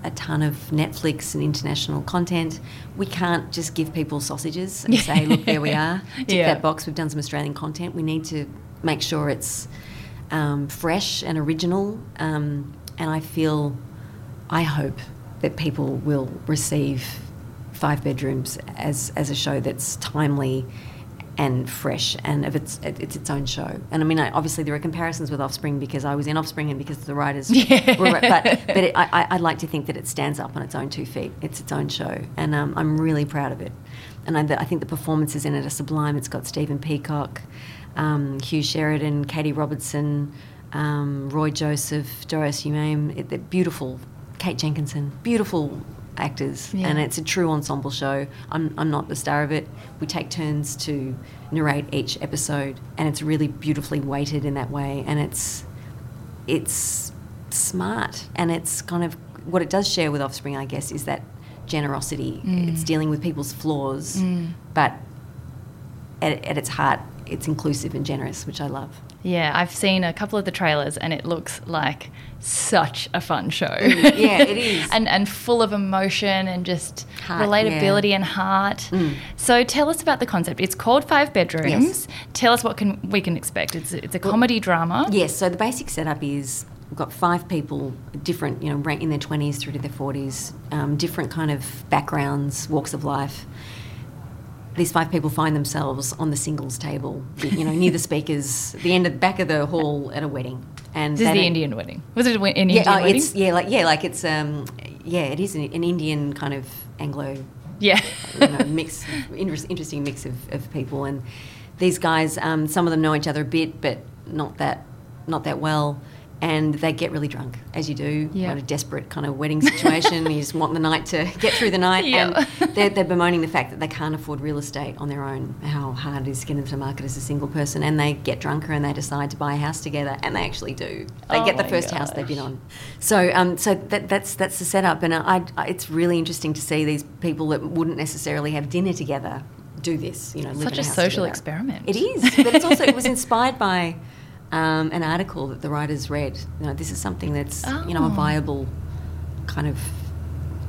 a ton of Netflix and international content. We can't just give people sausages and say, look, there we are, tick yeah. that box, we've done some Australian content. We need to make sure it's um, fresh and original, um, and I feel, I hope that people will receive Five Bedrooms as, as a show that's timely and fresh, and if it's it's its own show. And I mean, I, obviously there are comparisons with Offspring because I was in Offspring and because the writers yeah. were, but but it, I I like to think that it stands up on its own two feet. It's its own show, and um, I'm really proud of it. And I, I think the performances in it are sublime. It's got Stephen Peacock, um, Hugh Sheridan, Katie Robertson, um, Roy Joseph, Doris Umaim. They're beautiful. Kate Jenkinson, beautiful actors, yeah. and it's a true ensemble show. I'm I'm not the star of it. We take turns to narrate each episode, and it's really beautifully weighted in that way. And it's it's smart, and it's kind of what it does share with Offspring, I guess, is that generosity. Mm. It's dealing with people's flaws, mm. but at, at its heart, it's inclusive and generous, which I love. Yeah, I've seen a couple of the trailers and it looks like such a fun show. Mm, yeah, it is. and and full of emotion and just heart, relatability yeah. and heart. Mm. So tell us about the concept. It's called Five Bedrooms. Yes. Tell us what can we can expect. It's, it's a well, comedy drama. Yes, so the basic setup is we've got five people, different, you know, in their twenties through to their forties, um, different kind of backgrounds, walks of life. These five people find themselves on the singles table, you know, near the speakers, the end of the back of the hall at a wedding. And this is the Indian wedding. Was it an Indian yeah, oh, wedding? It's, yeah, like yeah, like it's um, yeah, it is an, an Indian kind of Anglo, yeah, you know, mix, interest, interesting mix of, of people. And these guys, um, some of them know each other a bit, but not that, not that well. And they get really drunk, as you do, yeah. in a desperate kind of wedding situation. You just want the night to get through the night. Yeah. And they're, they're bemoaning the fact that they can't afford real estate on their own, how hard it is to get into the market as a single person. And they get drunker and they decide to buy a house together, and they actually do. They oh get the first gosh. house they've been on. So um, so that, that's that's the setup. And I, I, it's really interesting to see these people that wouldn't necessarily have dinner together do this. You know, live Such in a, a house social together. experiment. It is. But it's also, it was inspired by... Um, an article that the writers read. You know, this is something that's oh. you know a viable kind of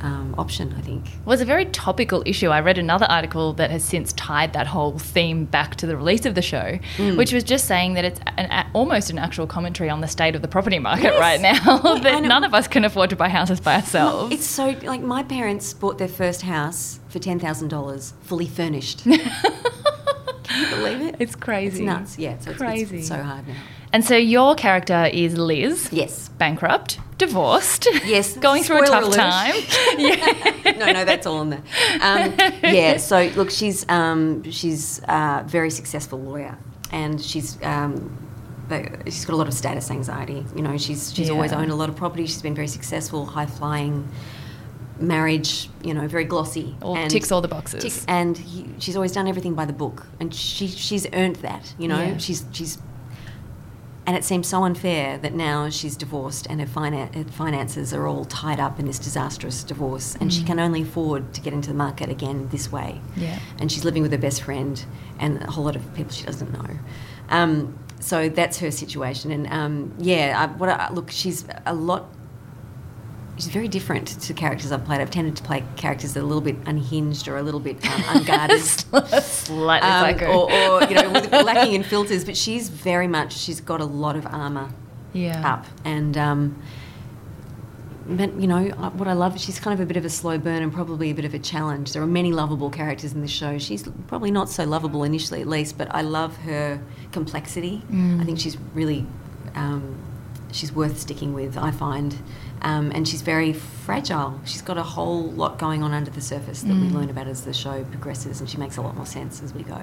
um, option, I think. Well, it's a very topical issue. I read another article that has since tied that whole theme back to the release of the show, mm. which was just saying that it's an, a, almost an actual commentary on the state of the property market yes. right now. Yeah, that none of us can afford to buy houses by ourselves. It's so like my parents bought their first house for ten thousand dollars, fully furnished. Can you believe it? It's crazy. It's nuts, yeah. So crazy. It's, it's so hard now. And so your character is Liz. Yes. Bankrupt, divorced. Yes. Going through Spoiler a tough alert. time. yeah. No, no, that's all in there. Um, yeah. So look, she's um, she's a very successful lawyer, and she's um, she's got a lot of status anxiety. You know, she's she's yeah. always owned a lot of property. She's been very successful, high flying. Marriage, you know, very glossy. All and ticks all the boxes. Tick, and he, she's always done everything by the book, and she she's earned that, you know. Yeah. She's she's, and it seems so unfair that now she's divorced and her, finan- her finances are all tied up in this disastrous divorce, and mm. she can only afford to get into the market again this way. Yeah. And she's living with her best friend and a whole lot of people she doesn't know. Um, so that's her situation, and um, yeah, I, what I, look, she's a lot. She's very different to characters I've played. I've tended to play characters that are a little bit unhinged or a little bit um, unguarded. Slightly um, psycho. Or, or, you know, with, lacking in filters. But she's very much, she's got a lot of armour yeah. up. And, um, but, you know, what I love is she's kind of a bit of a slow burn and probably a bit of a challenge. There are many lovable characters in the show. She's probably not so lovable initially at least, but I love her complexity. Mm. I think she's really, um, she's worth sticking with, I find. Um, and she's very fragile. She's got a whole lot going on under the surface that mm. we learn about as the show progresses, and she makes a lot more sense as we go.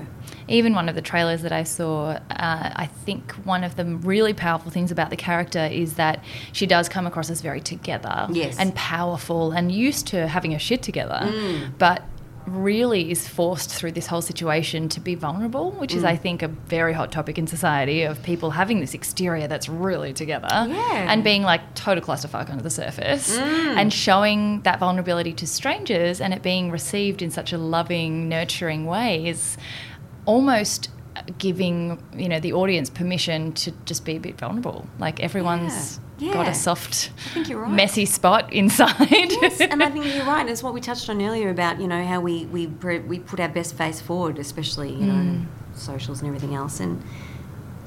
Even one of the trailers that I saw, uh, I think one of the really powerful things about the character is that she does come across as very together yes. and powerful and used to having her shit together, mm. but really is forced through this whole situation to be vulnerable, which mm. is, I think, a very hot topic in society of people having this exterior that's really together yeah. and being like total clusterfuck under the surface mm. and showing that vulnerability to strangers and it being received in such a loving, nurturing way is almost giving, you know, the audience permission to just be a bit vulnerable. Like everyone's... Yeah. Yeah. Got a soft, right. messy spot inside. Yes, and I think you're right. And it's what we touched on earlier about, you know, how we we, we put our best face forward, especially, you mm. know, socials and everything else. And,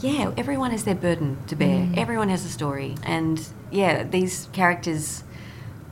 yeah, everyone has their burden to bear. Mm. Everyone has a story. And, yeah, these characters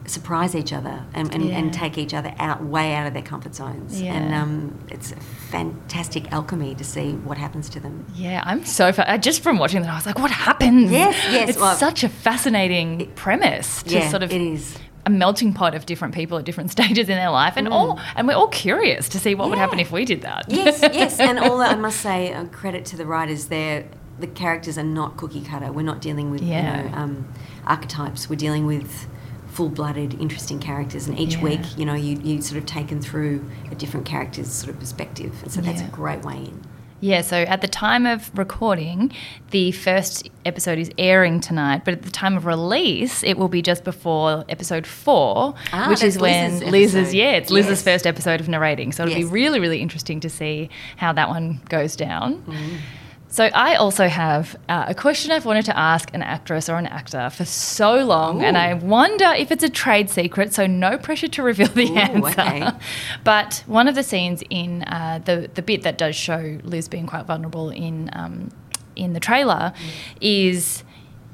surprise each other and, and, yeah. and take each other out, way out of their comfort zones. Yeah. And um, it's a fantastic alchemy to see what happens to them. Yeah, I'm so fa- – just from watching that, I was like, what happens? Yes, yes. It's well, such a fascinating it, premise to yeah, sort of – it is. A melting pot of different people at different stages in their life, and mm. all, and we're all curious to see what yeah. would happen if we did that. Yes, yes, and all that I must say, uh, credit to the writers there. The characters are not cookie cutter. We're not dealing with yeah. you know um, archetypes. We're dealing with full-blooded, interesting characters, and each yeah. week, you know, you you sort of taken through a different character's sort of perspective, and so that's yeah. a great way in. Yeah, so at the time of recording, the first episode is airing tonight, but at the time of release, it will be just before episode four, ah, which is when Liz's, Liz's yeah, it's Liz's yes. first episode of narrating. So it'll yes. be really, really interesting to see how that one goes down. Mm. So I also have uh, a question I've wanted to ask an actress or an actor for so long, Ooh. and I wonder if it's a trade secret, so no pressure to reveal the Ooh, answer. Okay. But one of the scenes in uh, the, the bit that does show Liz being quite vulnerable in, um, in the trailer mm. is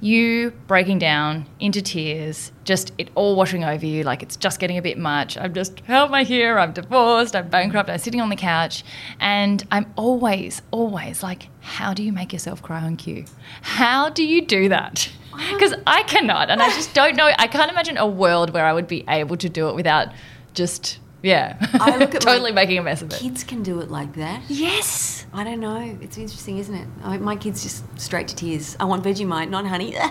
you breaking down into tears, just it all washing over you, like it's just getting a bit much. I'm just, help my hair, I'm divorced, I'm bankrupt, I'm sitting on the couch, and I'm always, always like, how do you make yourself cry on cue? How do you do that? Because I cannot, and I just don't know. I can't imagine a world where I would be able to do it without just, yeah, I look at totally making a mess of it. Kids can do it like that. Yes. I don't know. It's interesting, isn't it? I, my kids just straight to tears. I want Vegemite, not honey. yeah,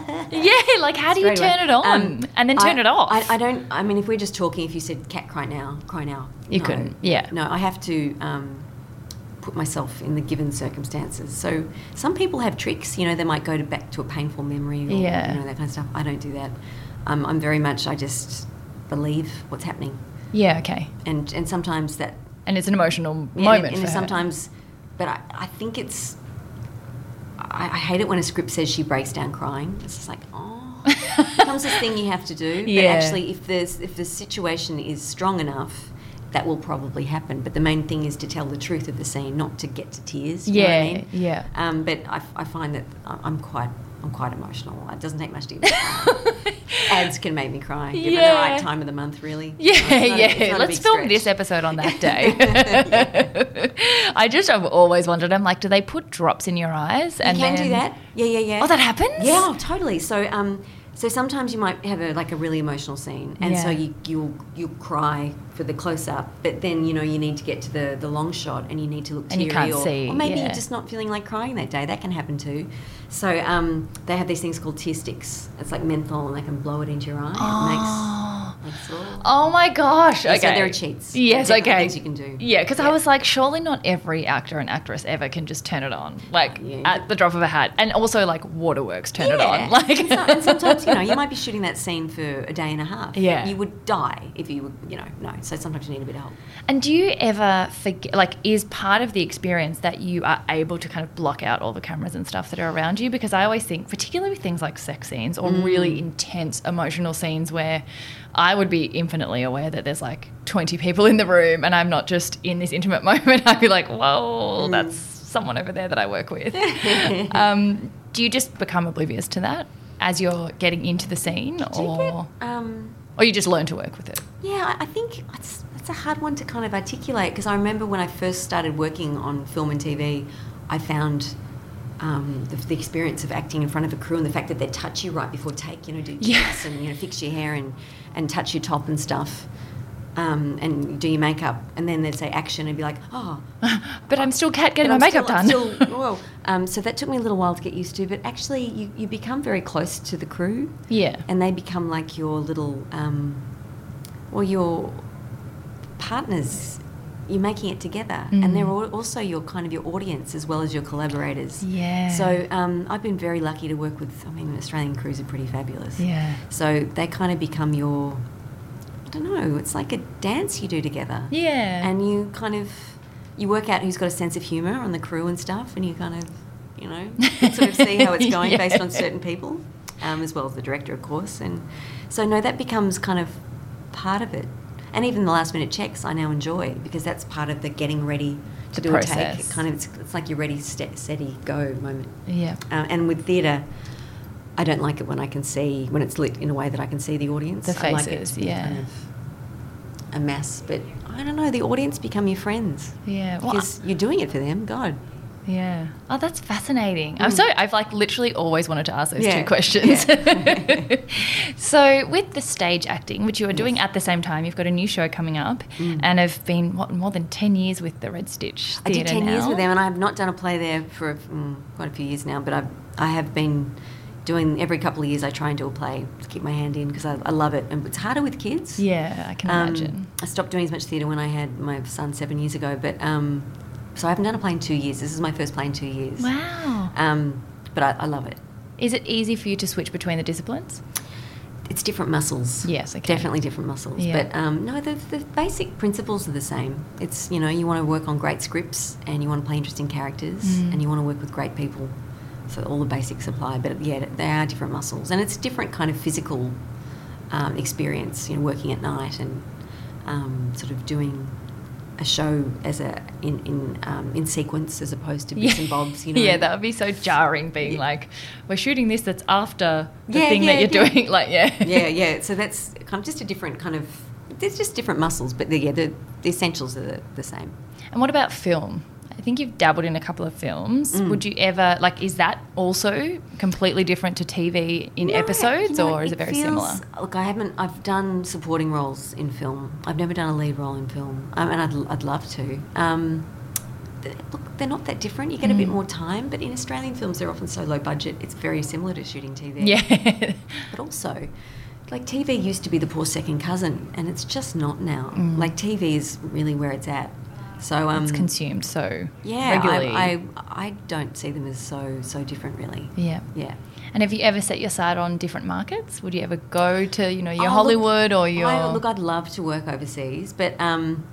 like how do straight you turn away. it on um, and then turn I, it off? I, I don't, I mean, if we're just talking, if you said, Kat, cry now, cry now. You no, couldn't, yeah. No, I have to um, put myself in the given circumstances. So some people have tricks. You know, they might go to back to a painful memory or yeah. you know, that kind of stuff. I don't do that. Um, I'm very much, I just believe what's happening. Yeah, okay. And and sometimes that... And it's an emotional yeah, moment and, and for sometimes, her. But I, I think it's... I, I hate it when a script says she breaks down crying. It's just like, oh. It becomes this thing you have to do. Yeah. But actually, if, there's, if the situation is strong enough, that will probably happen. But the main thing is to tell the truth of the scene, not to get to tears. You yeah, know what I mean? yeah. Um, but I, I find that I'm quite... I'm quite emotional. It doesn't take much to get cry. Ads can make me cry. Give yeah. me the right time of the month, really. Yeah, no, yeah. A, Let's film stretch. this episode on that day. yeah. I just I've always wondered, I'm like, do they put drops in your eyes? And you can then... do that. Yeah, yeah, yeah. Oh, that happens? Yeah, oh, totally. So um, so sometimes you might have a, like a really emotional scene and yeah. so you, you'll, you'll cry for the close-up, but then, you know, you need to get to the, the long shot and you need to look teary. And you can't or, see. Or maybe yeah. you're just not feeling like crying that day. That can happen too. So um, they have these things called tear sticks. It's like menthol and they can blow it into your eye. Oh, it makes, makes all... oh my gosh. Okay. So there are cheats. Yes, there are okay. things you can do. Yeah, because yeah. I was like, surely not every actor and actress ever can just turn it on, like yeah. at the drop of a hat. And also like waterworks turn yeah. it on. Like... and, so, and sometimes, you know, you might be shooting that scene for a day and a half. Yeah. You would die if you were, you know, no. So sometimes you need a bit of help. And do you ever forget, like, is part of the experience that you are able to kind of block out all the cameras and stuff that are around you? Because I always think, particularly with things like sex scenes or mm. really intense emotional scenes where I would be infinitely aware that there's like twenty people in the room and I'm not just in this intimate moment, I'd be like, whoa, mm. that's someone over there that I work with. um, do you just become oblivious to that as you're getting into the scene? Do or you get, um... Or you just learn to work with it? Yeah, I think it's, it's a hard one to kind of articulate because I remember when I first started working on film and T V, I found um, the, the experience of acting in front of a crew and the fact that they touch you right before take, you know, do yeah. cheeks and, you know, fix your hair and, and touch your top and stuff. Um, and do your makeup, and then they'd say action and be like, oh. But I'm still Kat getting my I'm makeup still, done. Still, whoa. Um, so that took me a little while to get used to, but actually you, you become very close to the crew. Yeah. And they become like your little, um, or your partners. You're making it together. Mm. And they're also your kind of your audience as well as your collaborators. Yeah. So um, I've been very lucky to work with, I mean, Australian crews are pretty fabulous. Yeah. So they kind of become your... I don't know, it's like a dance you do together. Yeah. And you kind of, you work out who's got a sense of humour on the crew and stuff, and you kind of, you know, sort of see how it's going yeah. based on certain people, um, as well as the director, of course. And so, no, that becomes kind of part of it. And even the last minute checks I now enjoy because that's part of the getting ready to the do process. a take. It kind of, it's, it's like your ready, set, steady, go moment. Yeah. Um, and with theatre, I don't like it when I can see, when it's lit in a way that I can see the audience. The faces, I like it to be yeah. kind of a mass, but I don't know, the audience become your friends. Yeah. Because well, I, you're doing it for them, God. Yeah. Oh, that's fascinating. Mm. I'm so, I've like literally always wanted to ask those yeah. two questions. Yeah. So with the stage acting, which you are doing yes. at the same time, you've got a new show coming up mm. and have been, what, more than ten years with the Red Stitch Theatre now. I did ten now. years with them, and I've not done a play there for mm, quite a few years now, but I've, I have been... doing every couple of years I try and do a play to keep my hand in because I, I love it, and it's harder with kids. Yeah, I can um, imagine. I stopped doing as much theatre when I had my son seven years ago, but um, so I haven't done a play in two years. This is my first play in two years. Wow. Um, but I, I love it. Is it easy for you to switch between the disciplines? It's different muscles. Yes, okay. Definitely different muscles. Yeah. But um, no, the, the basic principles are the same. It's, you know, you want to work on great scripts and you want to play interesting characters mm. and you want to work with great people. So all the basics apply, but yeah, they are different muscles, and it's a different kind of physical um, experience. You know, working at night and um, sort of doing a show as a in in um, in sequence as opposed to bits yeah. and bobs. You know, yeah, that would be so jarring. Being yeah. like, we're shooting this that's after the yeah, thing yeah, that you're yeah. doing. Like, yeah, yeah, yeah. So that's kind of just a different kind of. There's just different muscles, but the, yeah, the, the essentials are the, the same. And what about film? I think you've dabbled in a couple of films. Mm. Would you ever, like, is that also completely different to T V in no, episodes, you know, or is it, it very feels, similar? Look, I haven't, I've done supporting roles in film. I've never done a lead role in film, um, and I'd, I'd love to. Um, they, look, they're not that different. You get mm. a bit more time, but in Australian films, they're often so low budget, it's very similar to shooting T V. Yeah. But also, like, T V used to be the poor second cousin, and it's just not now. Mm. Like, T V is really where it's at. So um, it's consumed so yeah, regularly. I, I I don't see them as so so different really. Yeah, yeah. And have you ever set your sight on different markets? Would you ever go to you know your oh, Hollywood look, or your? I, look, I'd love to work overseas, but um,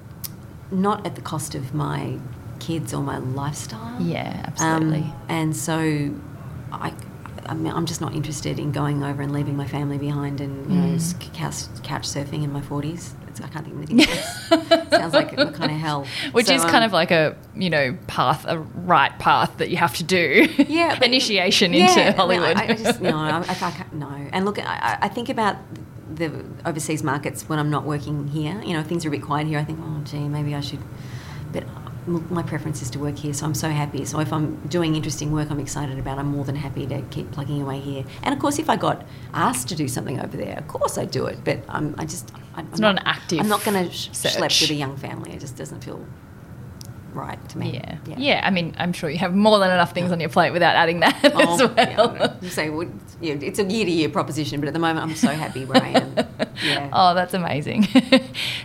not at the cost of my kids or my lifestyle. Yeah, absolutely. Um, and so I. I mean, I'm just not interested in going over and leaving my family behind and, you know, mm. couch, couch surfing in my forties. It's, I can't think of anything else. Sounds like what kind of hell. Which so, is um, kind of like a, you know, path, a right path that you have to do. Yeah. Initiation yeah, into Hollywood. I, I just, no, I, I can't, no. And look, I, I think about the overseas markets when I'm not working here. You know, things are a bit quiet here. I think, oh, gee, maybe I should. But my preference is to work here, so I'm so happy. So if I'm doing interesting work I'm excited about, I'm more than happy to keep plugging away here. And, of course, if I got asked to do something over there, of course I'd do it. But I'm, I just... I'm, it's I'm not, not an active I'm not going to sh- schlep with a young family. It just doesn't feel right to me. Yeah. Yeah, yeah, I mean, I'm sure you have more than enough things on your plate without adding that oh, as well. Yeah, you say, well, yeah, it's a year-to-year proposition, but at the moment I'm so happy where I am. Yeah. Oh, that's amazing.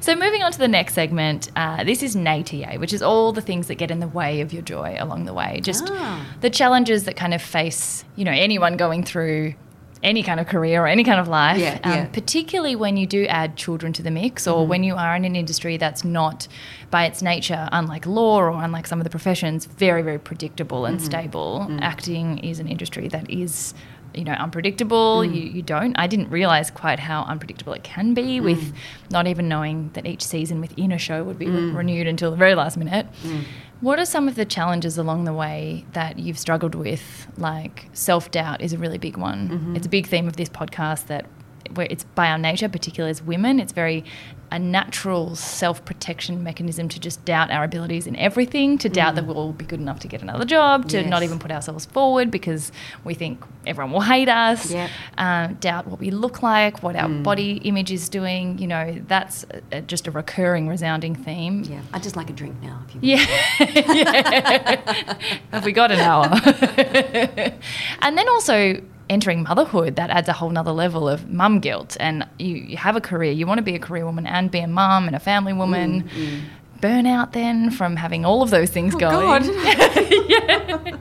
So moving on to the next segment, uh, this is N A T A, which is all the things that get in the way of your joy along the way, just ah. the challenges that kind of face, you know, anyone going through any kind of career or any kind of life, yeah, um, yeah. particularly when you do add children to the mix or mm-hmm. when you are in an industry that's not, by its nature, unlike law or unlike some of the professions, very, very predictable and mm-hmm. stable. Mm-hmm. Acting is an industry that is, you know, unpredictable. Mm. You, you don't. I didn't realise quite how unpredictable it can be mm. with not even knowing that each season within a show would be mm. re- renewed until the very last minute. Mm. What are some of the challenges along the way that you've struggled with? Like, self-doubt is a really big one. Mm-hmm. It's a big theme of this podcast that where it's by our nature, particularly as women, it's very a natural self-protection mechanism to just doubt our abilities in everything, to doubt mm. that we'll be good enough to get another job, to yes. not even put ourselves forward because we think everyone will hate us, yep. um, doubt what we look like, what our mm. body image is doing. You know, that's a, just a recurring, resounding theme. Yeah, I'd just like a drink now. If you yeah. yeah. Have we got an hour? And then also... entering motherhood, that adds a whole nother level of mum guilt, and you, you have a career, you want to be a career woman and be a mum and a family woman. Mm, mm. Burnout then from having all of those things oh, going. God. yeah.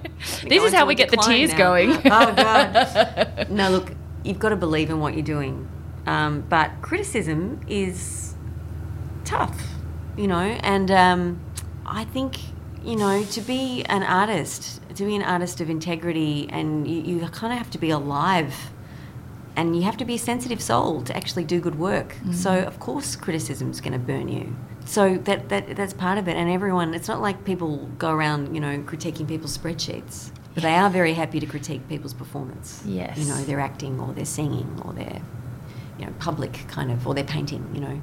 This is how we get the tears now. Going. Oh, God. No, look, you've got to believe in what you're doing, um, but criticism is tough, you know, and um, I think... You know, to be an artist, to be an artist of integrity, and you, you kind of have to be alive and you have to be a sensitive soul to actually do good work. Mm. So, of course, criticism's going to burn you. So that, that that's part of it. And everyone, it's not like people go around, you know, critiquing people's spreadsheets. But they are very happy to critique people's performance. Yes. You know, their acting or their singing or their, you know, public kind of, or their painting, you know.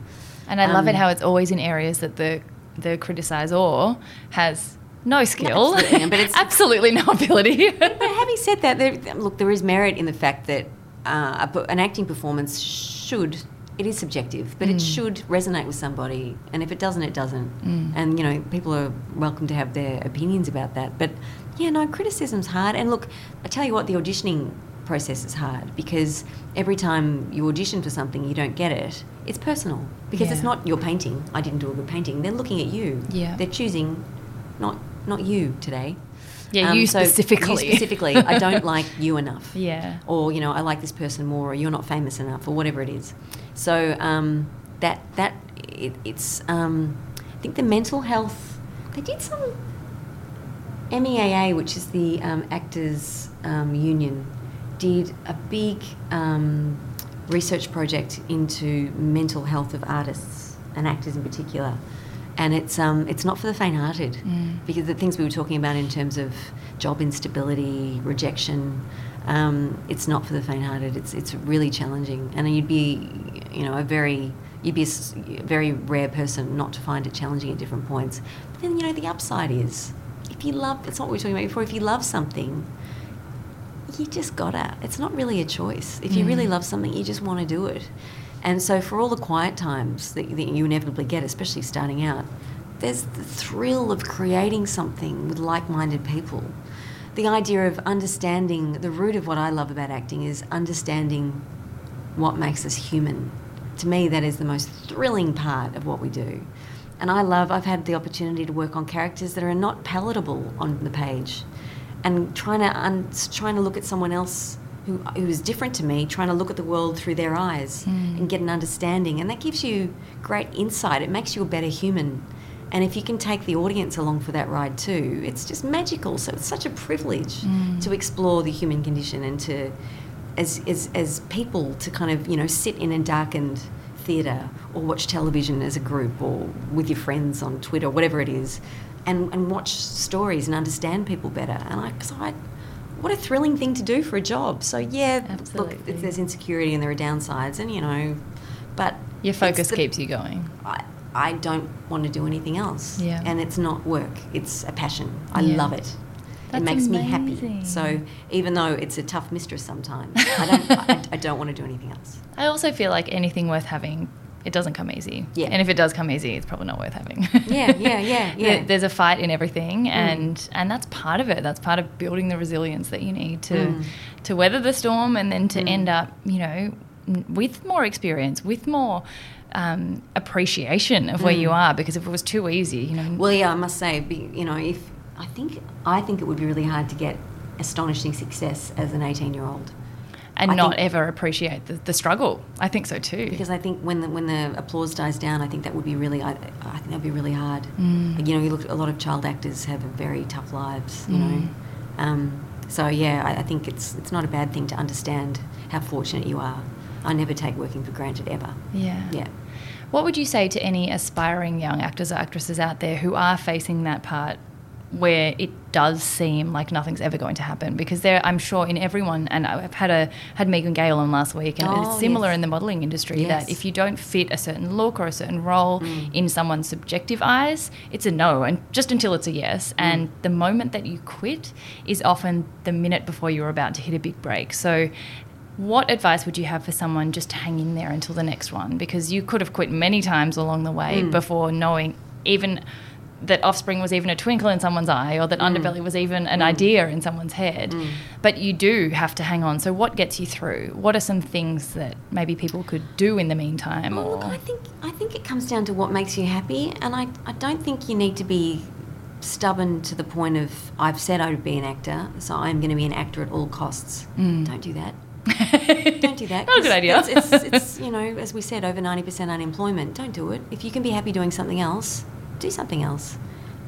And I um, love it how it's always in areas that the the criticiser has no skill, no, absolutely, but it's, absolutely no ability. But having said that, there, look, there is merit in the fact that uh, an acting performance should, it is subjective, but mm. it should resonate with somebody. And if it doesn't, it doesn't. Mm. And, you know, people are welcome to have their opinions about that. But yeah, no, criticism's hard. And look, I tell you what, the auditioning process is hard, because every time you audition for something, you don't get it. It's personal, because yeah. it's not your painting. I didn't do a good painting. They're looking at you. Yeah. They're choosing, not not you today. Yeah, um, you so specifically. You specifically. I don't like you enough. Yeah. Or, you know, I like this person more, or you're not famous enough, or whatever it is. So um, that that it, it's um, I think the mental health. They did some M E A A, which is the um, Actors um, Union, did a big um, research project into mental health of artists and actors in particular, and it's um, it's not for the faint-hearted, mm. because the things we were talking about in terms of job instability, rejection, um, it's not for the faint-hearted. It's it's really challenging, and you'd be, you know, a very you'd be a very rare person not to find it challenging at different points. But then, you know, the upside is if you love. That's not what we were talking about before. If you love something, you just gotta. It's not really a choice. If you mm. really love something, you just want to do it. And so for all the quiet times that, that you inevitably get, especially starting out, there's the thrill of creating something with like-minded people. The idea of understanding, the root of what I love about acting is understanding what makes us human. To me, that is the most thrilling part of what we do. And I love, I've had the opportunity to work on characters that are not palatable on the page. And trying to un- trying to look at someone else who who is different to me, trying to look at the world through their eyes mm. and get an understanding, and that gives you great insight. It makes you a better human, and if you can take the audience along for that ride too, it's just magical. So it's such a privilege mm. to explore the human condition and to, as as as people, to kind of, you know, sit in a darkened theatre or watch television as a group or with your friends on Twitter, whatever it is. And, and watch stories and understand people better. And I, cause I, what a thrilling thing to do for a job. So yeah, absolutely. Look, there's insecurity and there are downsides, and you know, but your focus the, keeps you going. I, I don't want to do anything else. Yeah. And it's not work; it's a passion. I yeah. love it. That's it makes amazing. Me happy. So even though it's a tough mistress sometimes, I don't. I, I don't want to do anything else. I also feel like anything worth having. It doesn't come easy. Yeah. And if it does come easy, it's probably not worth having. yeah, yeah, yeah, yeah. There's a fight in everything, and mm. and that's part of it. That's part of building the resilience that you need to mm. to weather the storm, and then to mm. end up, you know, with more experience, with more um, appreciation of where mm. you are. Because if it was too easy, you know. Well, yeah, I must say, you know, if I think I think it would be really hard to get astonishing success as an eighteen-year-old. And I not think, ever appreciate the, the struggle. I think so too. Because I think when the when the applause dies down, I think that would be really. I, I think that would be really hard. Mm. You know, you look. A lot of child actors have very tough lives. You mm. know, um, so yeah, I, I think it's it's not a bad thing to understand how fortunate you are. I never take working for granted ever. Yeah. Yeah. What would you say to any aspiring young actors or actresses out there who are facing that part? Where it does seem like nothing's ever going to happen, because there, I'm sure in everyone, and I've had a had Megan Gale on last week, and oh, it's similar yes. in the modelling industry yes. that if you don't fit a certain look or a certain role mm. in someone's subjective eyes, it's a no, and just until it's a yes. Mm. And the moment that you quit is often the minute before you're about to hit a big break. So, what advice would you have for someone just to hang in there until the next one? Because you could have quit many times along the way mm. before knowing even. That Offspring was even a twinkle in someone's eye, or that mm. Underbelly was even an mm. idea in someone's head. Mm. But you do have to hang on. So what gets you through? What are some things that maybe people could do in the meantime? Well, or... look, I think I think it comes down to what makes you happy, and I, I don't think you need to be stubborn to the point of, I've said I would be an actor, so I'm going to be an actor at all costs. Mm. Don't do that. Don't do that. Not a good idea. It's, it's, it's, you know, as we said, over ninety percent unemployment. Don't do it. If you can be happy doing something else... do something else.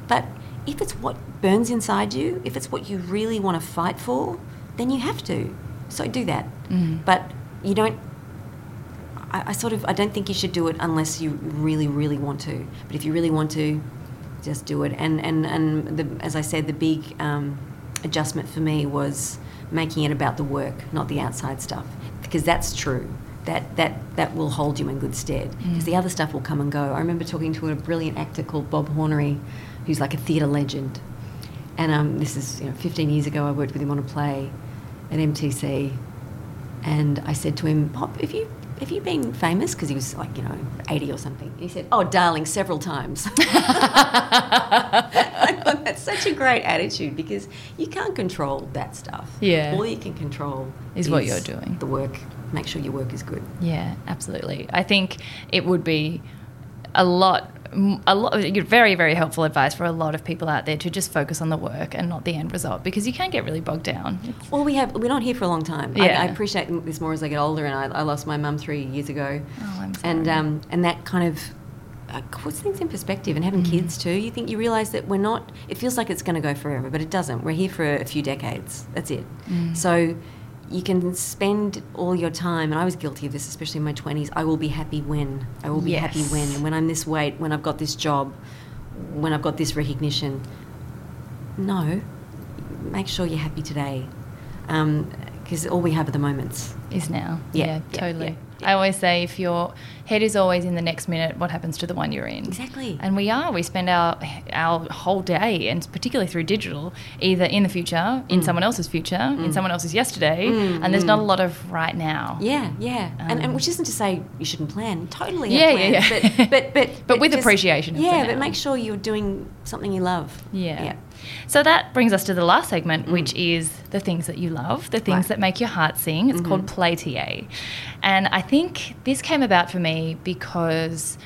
But if it's what burns inside you, if it's what you really want to fight for, then you have to. So do that. Mm. But you don't, I, I sort of, I don't think you should do it unless you really, really want to. But if you really want to, just do it. And, and, and the, as I said, the big um, adjustment for me was making it about the work, not the outside stuff, because that's true. That that that will hold you in good stead, because mm. the other stuff will come and go. I remember talking to a brilliant actor called Bob Hornery, who's like a theatre legend. And um, this is, you know, fifteen years ago, I worked with him on a play at M T C, and I said to him, "Bob, have you have you been famous?" Because he was like, you know, eighty or something. And he said, "Oh, darling, several times." I thought that's such a great attitude, because you can't control that stuff. Yeah, all you can control is, is what you're doing. The work. Make sure your work is good. Yeah, absolutely. I think it would be a lot, a lot, very, very helpful advice for a lot of people out there to just focus on the work and not the end result, because you can get really bogged down. It's well, we have, we're not here for a long time. Yeah. I, I appreciate this more as I get older, and I, I lost my mum three years ago. Oh, I'm sorry. And, um, and that kind of uh, puts things in perspective, and having mm. kids too. You think you realise that we're not, it feels like it's going to go forever, but it doesn't. We're here for a few decades. That's it. Mm. So... you can spend all your time, and I was guilty of this, especially in my twenties, I will be happy when. I will be yes. happy when. And when I'm this weight, when I've got this job, when I've got this recognition. No, make sure you're happy today, because um, all we have at the moments. Is now. Yeah, yeah, yeah totally. Yeah, yeah. I always say, if your head is always in the next minute, what happens to the one you're in? Exactly. And we are. We spend our our whole day, and particularly through digital, either in the future, in mm. someone else's future, mm. in someone else's yesterday, mm. and there's mm. not a lot of right now. Yeah, yeah. Um, and, and which isn't to say you shouldn't plan. Totally yeah, have plans. Yeah, yeah. But, but, but, but, but with just, appreciation. Yeah, but make sure you're doing something you love. Yeah. yeah. So that brings us to the last segment, mm. which is the things that you love, the things right. that make your heart sing. It's mm-hmm. called Play T A. And I think this came about for me because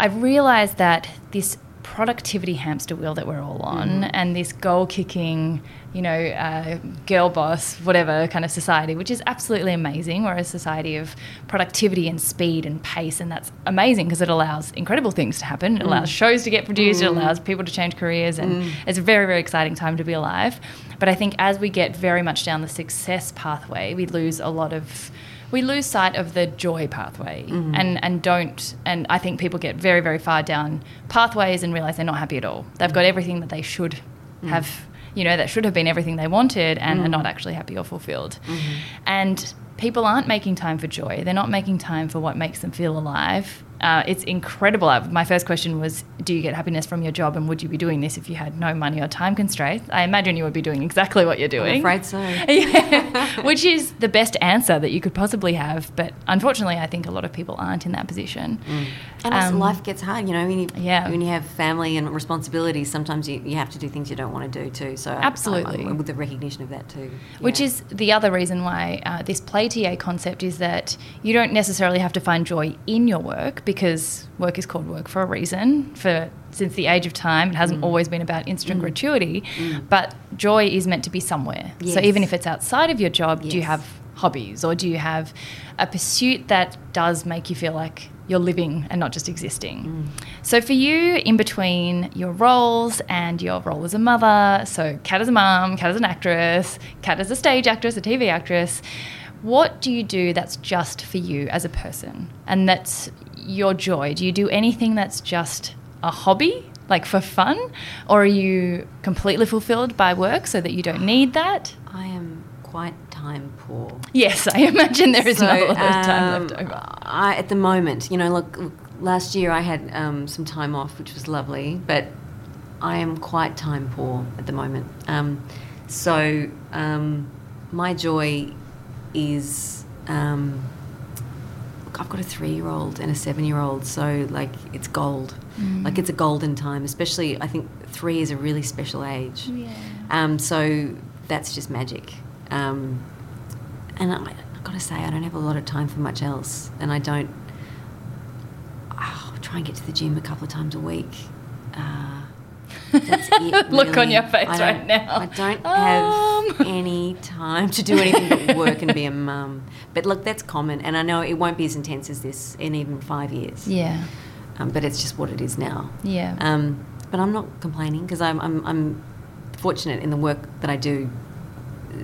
I've realised that this productivity hamster wheel that we're all on mm. and this goal-kicking, you know, uh, girl boss, whatever kind of society, which is absolutely amazing. We're a society of productivity and speed and pace, and that's amazing because it allows incredible things to happen. It mm. allows shows to get produced. Mm. It allows people to change careers, and mm. it's a very, very exciting time to be alive. But I think as we get very much down the success pathway, we lose a lot of... we lose sight of the joy pathway mm-hmm. and, and don't, and I think people get very, very far down pathways and realise they're not happy at all. They've got everything that they should mm-hmm. have, you know, that should have been everything they wanted, and mm-hmm. are not actually happy or fulfilled. Mm-hmm. And people aren't making time for joy. They're not making time for what makes them feel alive. Uh, it's incredible. I, my first question was, do you get happiness from your job, and would you be doing this if you had no money or time constraints? I imagine you would be doing exactly what you're doing. I'm afraid so. yeah. Which is the best answer that you could possibly have, but unfortunately I think a lot of people aren't in that position. Mm. And um, as life gets hard, you know, when you, yeah. when you have family and responsibilities, sometimes you, you have to do things you don't want to do too. So absolutely. I, I, with the recognition of that too. Yeah. Which is the other reason why uh, this Play T A concept is that you don't necessarily have to find joy in your work, because because work is called work for a reason. For since the age of time, it hasn't mm. always been about instant mm. gratuity, mm. but joy is meant to be somewhere. Yes. So even if it's outside of your job, yes. do you have hobbies, or do you have a pursuit that does make you feel like you're living and not just existing? Mm. So for you, in between your roles and your role as a mother, so Kat as a mum, Kat as an actress, Kat as a stage actress, a T V actress, what do you do that's just for you as a person, and that's your joy? Do you do anything that's just a hobby, like for fun, or are you completely fulfilled by work so that you don't need that? I am quite time poor. Yes, I imagine there is so, not a lot of time um, left over. I, at the moment, you know, look, look last year I had um, some time off, which was lovely, but I am quite time poor at the moment. Um, so um, my joy is... Um, I've got a three-year-old and a seven-year-old, so, like, it's gold. Mm. Like, it's a golden time, especially I think three is a really special age. Yeah. Um, so that's just magic. Um, and I, I've got to say, I don't have a lot of time for much else, and I don't oh, try and get to the gym a couple of times a week. Uh, that's it, really. Look on your face right now. I don't um. have any time to do anything but work and be a mum. But look, that's common, and I know it won't be as intense as this in even five years. Yeah. Um, but it's just what it is now. Yeah. Um, but I'm not complaining, because I'm, I'm I'm fortunate in the work that I do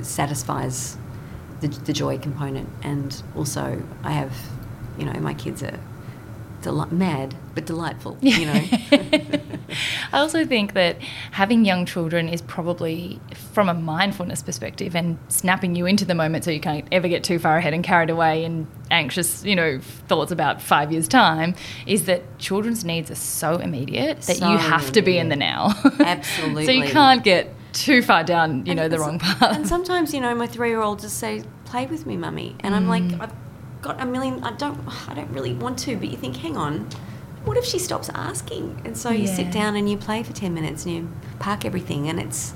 satisfies the the joy component, and also I have, you know, my kids are deli- mad but delightful, you know. I also think that having young children is probably, from a mindfulness perspective and snapping you into the moment so you can't ever get too far ahead and carried away and anxious, you know, thoughts about five years' time, is that children's needs are so immediate that so you have to be in the now. Absolutely. So you can't get too far down, you and know, the wrong path. And sometimes, you know, my three-year-old just says, play with me, mummy. And I'm mm. like, I've got a million, I don't, I don't really want to, but you think, hang on, what if she stops asking? And so yeah. you sit down and you play for ten minutes and you park everything, and it's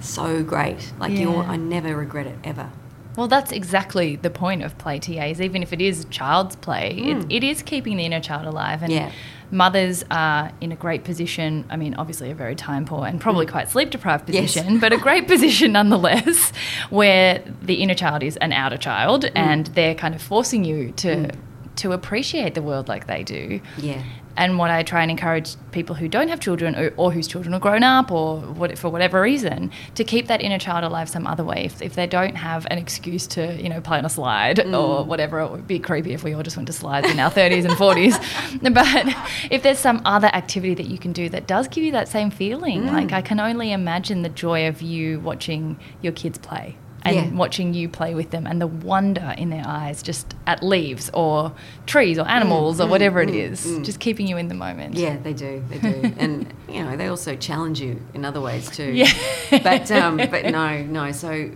so great. Like, yeah. you're, I never regret it, ever. Well, that's exactly the point of play T As, even if it is child's play. Mm. It, it is keeping the inner child alive. And yeah. mothers are in a great position, I mean, obviously a very time-poor and probably quite sleep-deprived position, yes. but a great position nonetheless, where the inner child is an outer child mm. and they're kind of forcing you to mm. to appreciate the world like they do. Yeah. And what I try and encourage people who don't have children or, or whose children are grown up or what, for whatever reason, to keep that inner child alive some other way. If, if they don't have an excuse to, you know, play on a slide mm. or whatever, it would be creepy if we all just went to slides in our thirties and forties. But if there's some other activity that you can do that does give you that same feeling, mm. like I can only imagine the joy of you watching your kids play. And yeah. watching you play with them and the wonder in their eyes just at leaves or trees or animals mm, or whatever mm, it is, mm, just keeping you in the moment. Yeah, they do, they do. And, you know, they also challenge you in other ways too. Yeah. But, um, but no, no, so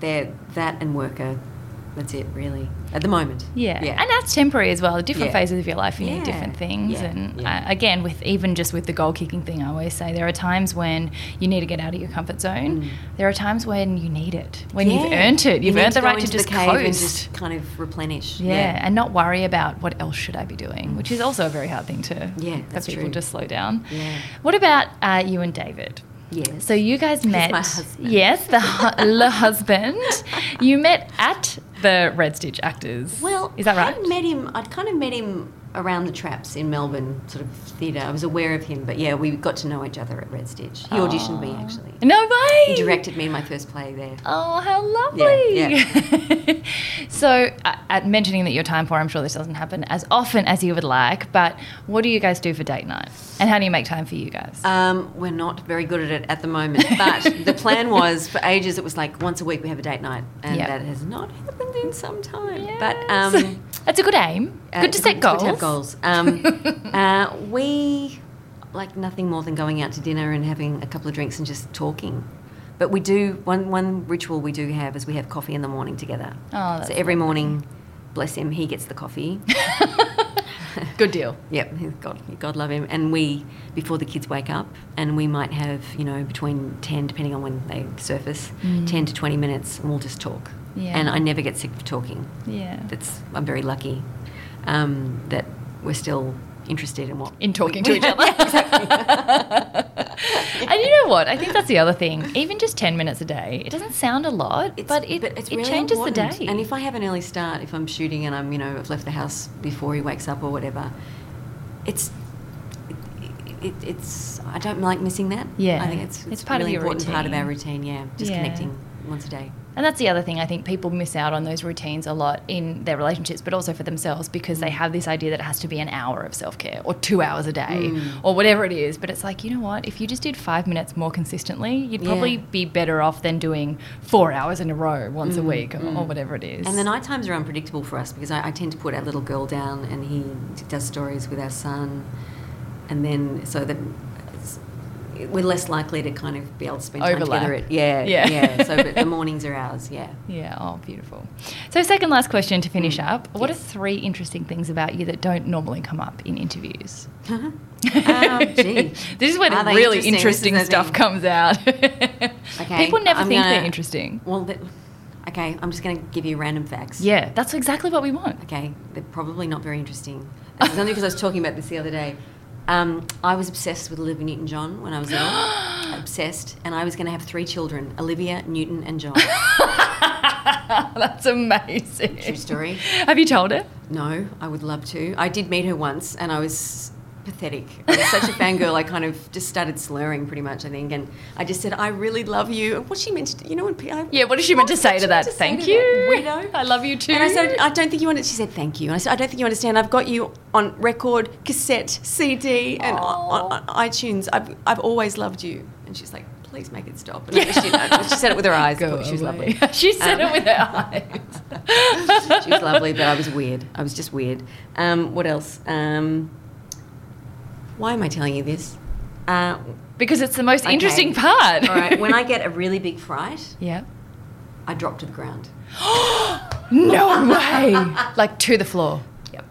they're that and work are, that's it really at the moment. Yeah, yeah. And that's temporary as well. Different yeah. phases of your life, you yeah. need different things. Yeah. And yeah. I, again, with even just with the goal-kicking thing, I always say there are times when you need to get out of your comfort zone. Mm. There are times when you need it, when yeah. you've earned it. You've you earned the right to just coast. And just kind of replenish. Yeah. yeah, and not worry about what else should I be doing, which is also a very hard thing to yeah, that's for people true. To slow down. Yeah. What about uh, you and David? Yes. So you guys met. My husband. Yes, the hu- husband. You met at the Red Stitch Actors. Well, is that right? I met him. I'd kind of met him around the traps in Melbourne, sort of theatre. I was aware of him, but yeah, we got to know each other at Red Stitch. He Aww. Auditioned me actually. No way. He directed me in my first play there. Oh, how lovely! Yeah. yeah. So, uh, at mentioning that you're time poor, I'm sure this doesn't happen as often as you would like. But what do you guys do for date night, and how do you make time for you guys? Um, we're not very good at it at the moment, but the plan was for ages. It was like once a week we have a date night, and yep. that has not happened in some time. Yes. But um, that's a good aim. Uh, good to set goals. Good to have goals. Um, uh, we like nothing more than going out to dinner and having a couple of drinks and just talking. But we do, one one ritual we do have is we have coffee in the morning together. Oh, that's so every lovely. Morning, bless him, he gets the coffee. Good deal. Yep, God, God love him. And we, before the kids wake up, and we might have, you know, between ten, depending on when they surface, mm. ten to twenty minutes, and we'll just talk. Yeah. And I never get sick of talking. Yeah. That's, I'm very lucky um, that we're still interested in what? In talking we, to each other. Yeah, exactly. And you know what? I think that's the other thing. Even just ten minutes a day, it doesn't sound a lot, it's, but it but it's really it changes important. The day. And if I have an early start, if I'm shooting and I'm you know I've left the house before he wakes up or whatever, it's it, it, it's I don't like missing that. Yeah, I think it's it's, it's part really of your important routine. Part of our routine. Yeah, just yeah. connecting once a day. And that's the other thing. I think people miss out on those routines a lot in their relationships, but also for themselves, because they have this idea that it has to be an hour of self-care or two hours a day mm. or whatever it is. But it's like, you know what? If you just did five minutes more consistently, you'd probably yeah. be better off than doing four hours in a row once mm. a week or, mm. or whatever it is. And the night times are unpredictable for us because I, I tend to put our little girl down and he does stories with our son. And then so that... we're less likely to kind of be able to spend time Overlap. Together. At, yeah, yeah, yeah. So but the mornings are ours, yeah. Yeah, oh, beautiful. So second last question to finish mm. up. What yes. are three interesting things about you that don't normally come up in interviews? Uh-huh. Um, gee. This is where are the really interesting, interesting stuff thing. Comes out. Okay. People never I'm think gonna, they're interesting. Well, the, okay, I'm just going to give you random facts. Yeah, that's exactly what we want. Okay, they're probably not very interesting. It's only because I was talking about this the other day. Um, I was obsessed with Olivia Newton-John when I was young. Obsessed. And I was going to have three children, Olivia, Newton and John. That's amazing. True story. Have you told her? No, I would love to. I did meet her once and I was... pathetic. I was such a fangirl, I kind of just started slurring pretty much, I think, and I just said, I really love you. What's she meant to, you know what? I, yeah, what is she meant to say to that? Thank you. Weirdo. I love you too. And I said, I don't think you understand. She said, thank you. And I said, I don't think you understand. I've got you on record, cassette, C D, and on, on iTunes. I've, I've always loved you. And she's like, please make it stop. And yeah. she, no, she said it with her eyes. Go she was lovely. She said um, it with her eyes. She was lovely, but I was weird. I was just weird. Um, what else? Um, why am I telling you this? Uh, because it's the most okay. interesting part. All right. When I get a really big fright, yeah, I drop to the ground. No way. Like to the floor. Yep.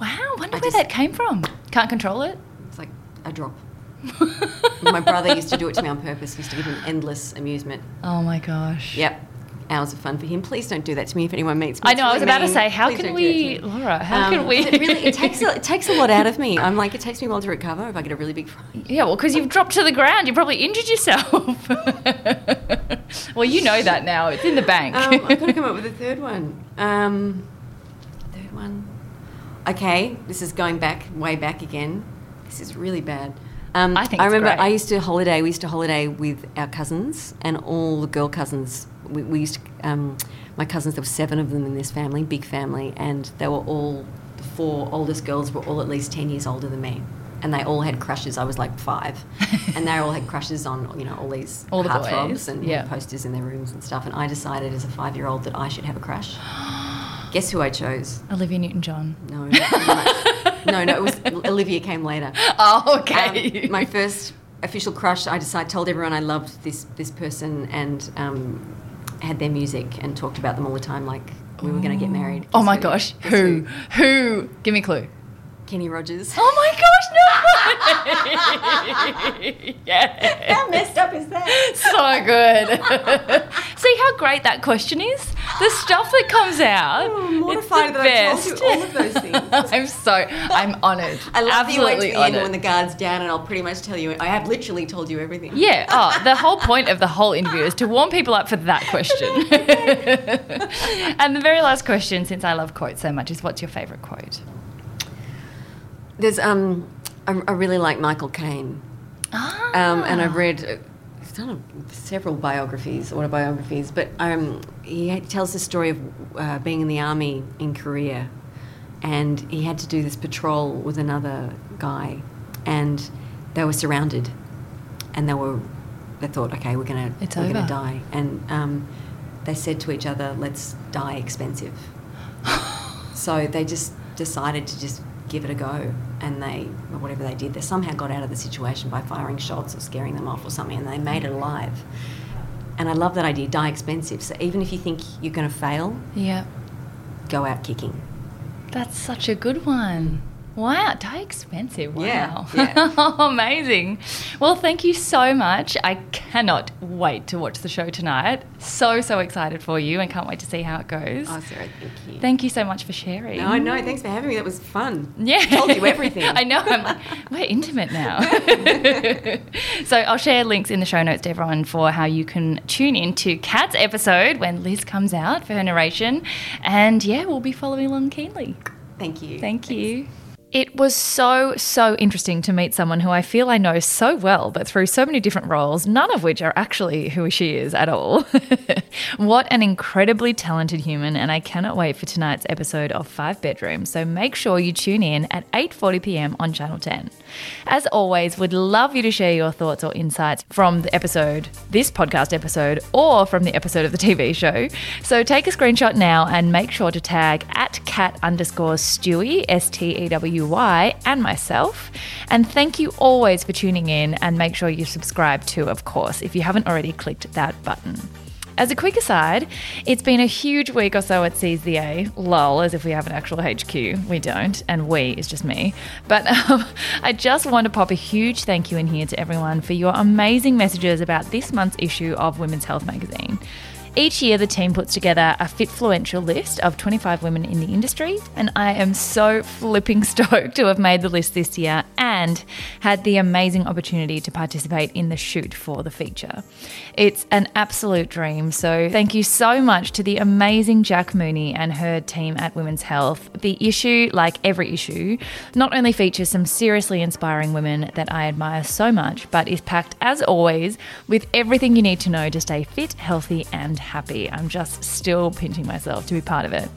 Wow. Wonder I where just, that came from. Can't control it. It's like a drop. My brother used to do it to me on purpose. He used to give him endless amusement. Oh my gosh. Yep. Hours of fun for him. Please don't do that to me if anyone meets me. I know. Really I was about mean. to say, how Please can we, Laura? How um, can we? It really, it takes a, it takes a lot out of me. I'm like, it takes me a while to recover if I get a really big fright. Yeah, well, because you've dropped to the ground. You probably injured yourself. Well, you know that now. It's in the bank. um, I've got to come up with a third one. Um, third one. Okay, this is going back way back again. This is really bad. Um, I think I remember great. I used to holiday. We used to holiday with our cousins and all the girl cousins. We, we used to, um, my cousins. There were seven of them in this family, big family, and they were all the four oldest girls were all at least ten years older than me, and they all had crushes. I was like five, and they all had crushes on you know all these all heartthrobs the and yeah. posters in their rooms and stuff. And I decided as a five-year-old that I should have a crush. Guess who I chose? Olivia Newton-John. No. Not No, no, it was Olivia came later. Oh, okay. Um, my first official crush, I decided, told everyone I loved this this person and um, had their music and talked about them all the time like we Ooh. were going to get married. Guess oh, my who? gosh. Who? who? Who? Give me a clue. Kenny Rogers. Oh, my gosh, no. Yes. How messed up is that? So good. See how great that question is? The stuff that comes out, oh, I'm mortified that best. I told you all of those things. I'm so, I'm honoured. I love you wait to the end when the guard's down and I'll pretty much tell you, I have literally told you everything. Yeah, oh, the whole point of the whole interview is to warm people up for that question. And the very last question, since I love quotes so much, is what's your favourite quote? There's, um, I, I really like Michael Caine. Ah. Um, and I've read... Uh, done several biographies, autobiographies, but um, he tells the story of uh, being in the army in Korea, and he had to do this patrol with another guy, and they were surrounded, and they were they thought, okay, we're gonna it's we're over. gonna die, and um, they said to each other, let's die expensive. So they just decided to just give it a go, and they, or whatever they did, they somehow got out of the situation by firing shots or scaring them off or something, and they made it alive. And I love that idea, die expensive. So even if you think you're going to fail, yeah, go out kicking. That's such a good one. Wow, die expensive. Wow. Yeah, yeah. Amazing. Well, thank you so much. I cannot wait to watch the show tonight. So, so excited for you and can't wait to see how it goes. Oh, Sarah, thank you. Thank you so much for sharing. No, no, thanks for having me. That was fun. Yeah. I told you everything. I know. I'm like, we're intimate now. So I'll share links in the show notes to everyone for how you can tune in to Kat's episode when Liz comes out for her narration. And, yeah, we'll be following along keenly. Thank you. Thank you. Thanks. It was so, so interesting to meet someone who I feel I know so well, but through so many different roles, none of which are actually who she is at all. What an incredibly talented human, and I cannot wait for tonight's episode of Five Bedrooms, so make sure you tune in at eight forty p m on Channel ten. As always, we'd love you to share your thoughts or insights from the episode, this podcast episode, or from the episode of the T V show. So take a screenshot now and make sure to tag at cat underscore Stewie, S T E W, and myself. And thank you always for tuning in, and make sure you subscribe too, of course, if you haven't already clicked that button. As a quick aside, it's been a huge week or so at Seize the Yay. Lol, as if we have an actual H Q. We don't, and we is just me. But um, I just want to pop a huge thank you in here to everyone for your amazing messages about this month's issue of Women's Health magazine. Each year the team puts together a fitfluential list of twenty-five women in the industry, and I am so flipping stoked to have made the list this year and had the amazing opportunity to participate in the shoot for the feature. It's an absolute dream, so thank you so much to the amazing Jack Mooney and her team at Women's Health. The issue, like every issue, not only features some seriously inspiring women that I admire so much, but is packed, as always, with everything you need to know to stay fit, healthy and happy. I'm just still pinching myself to be part of it.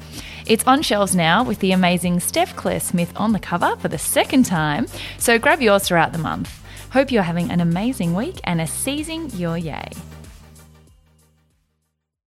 It's on shelves now with the amazing Steph Claire Smith on the cover for the second time, so grab yours throughout the month. Hope you're having an amazing week and are seizing your yay.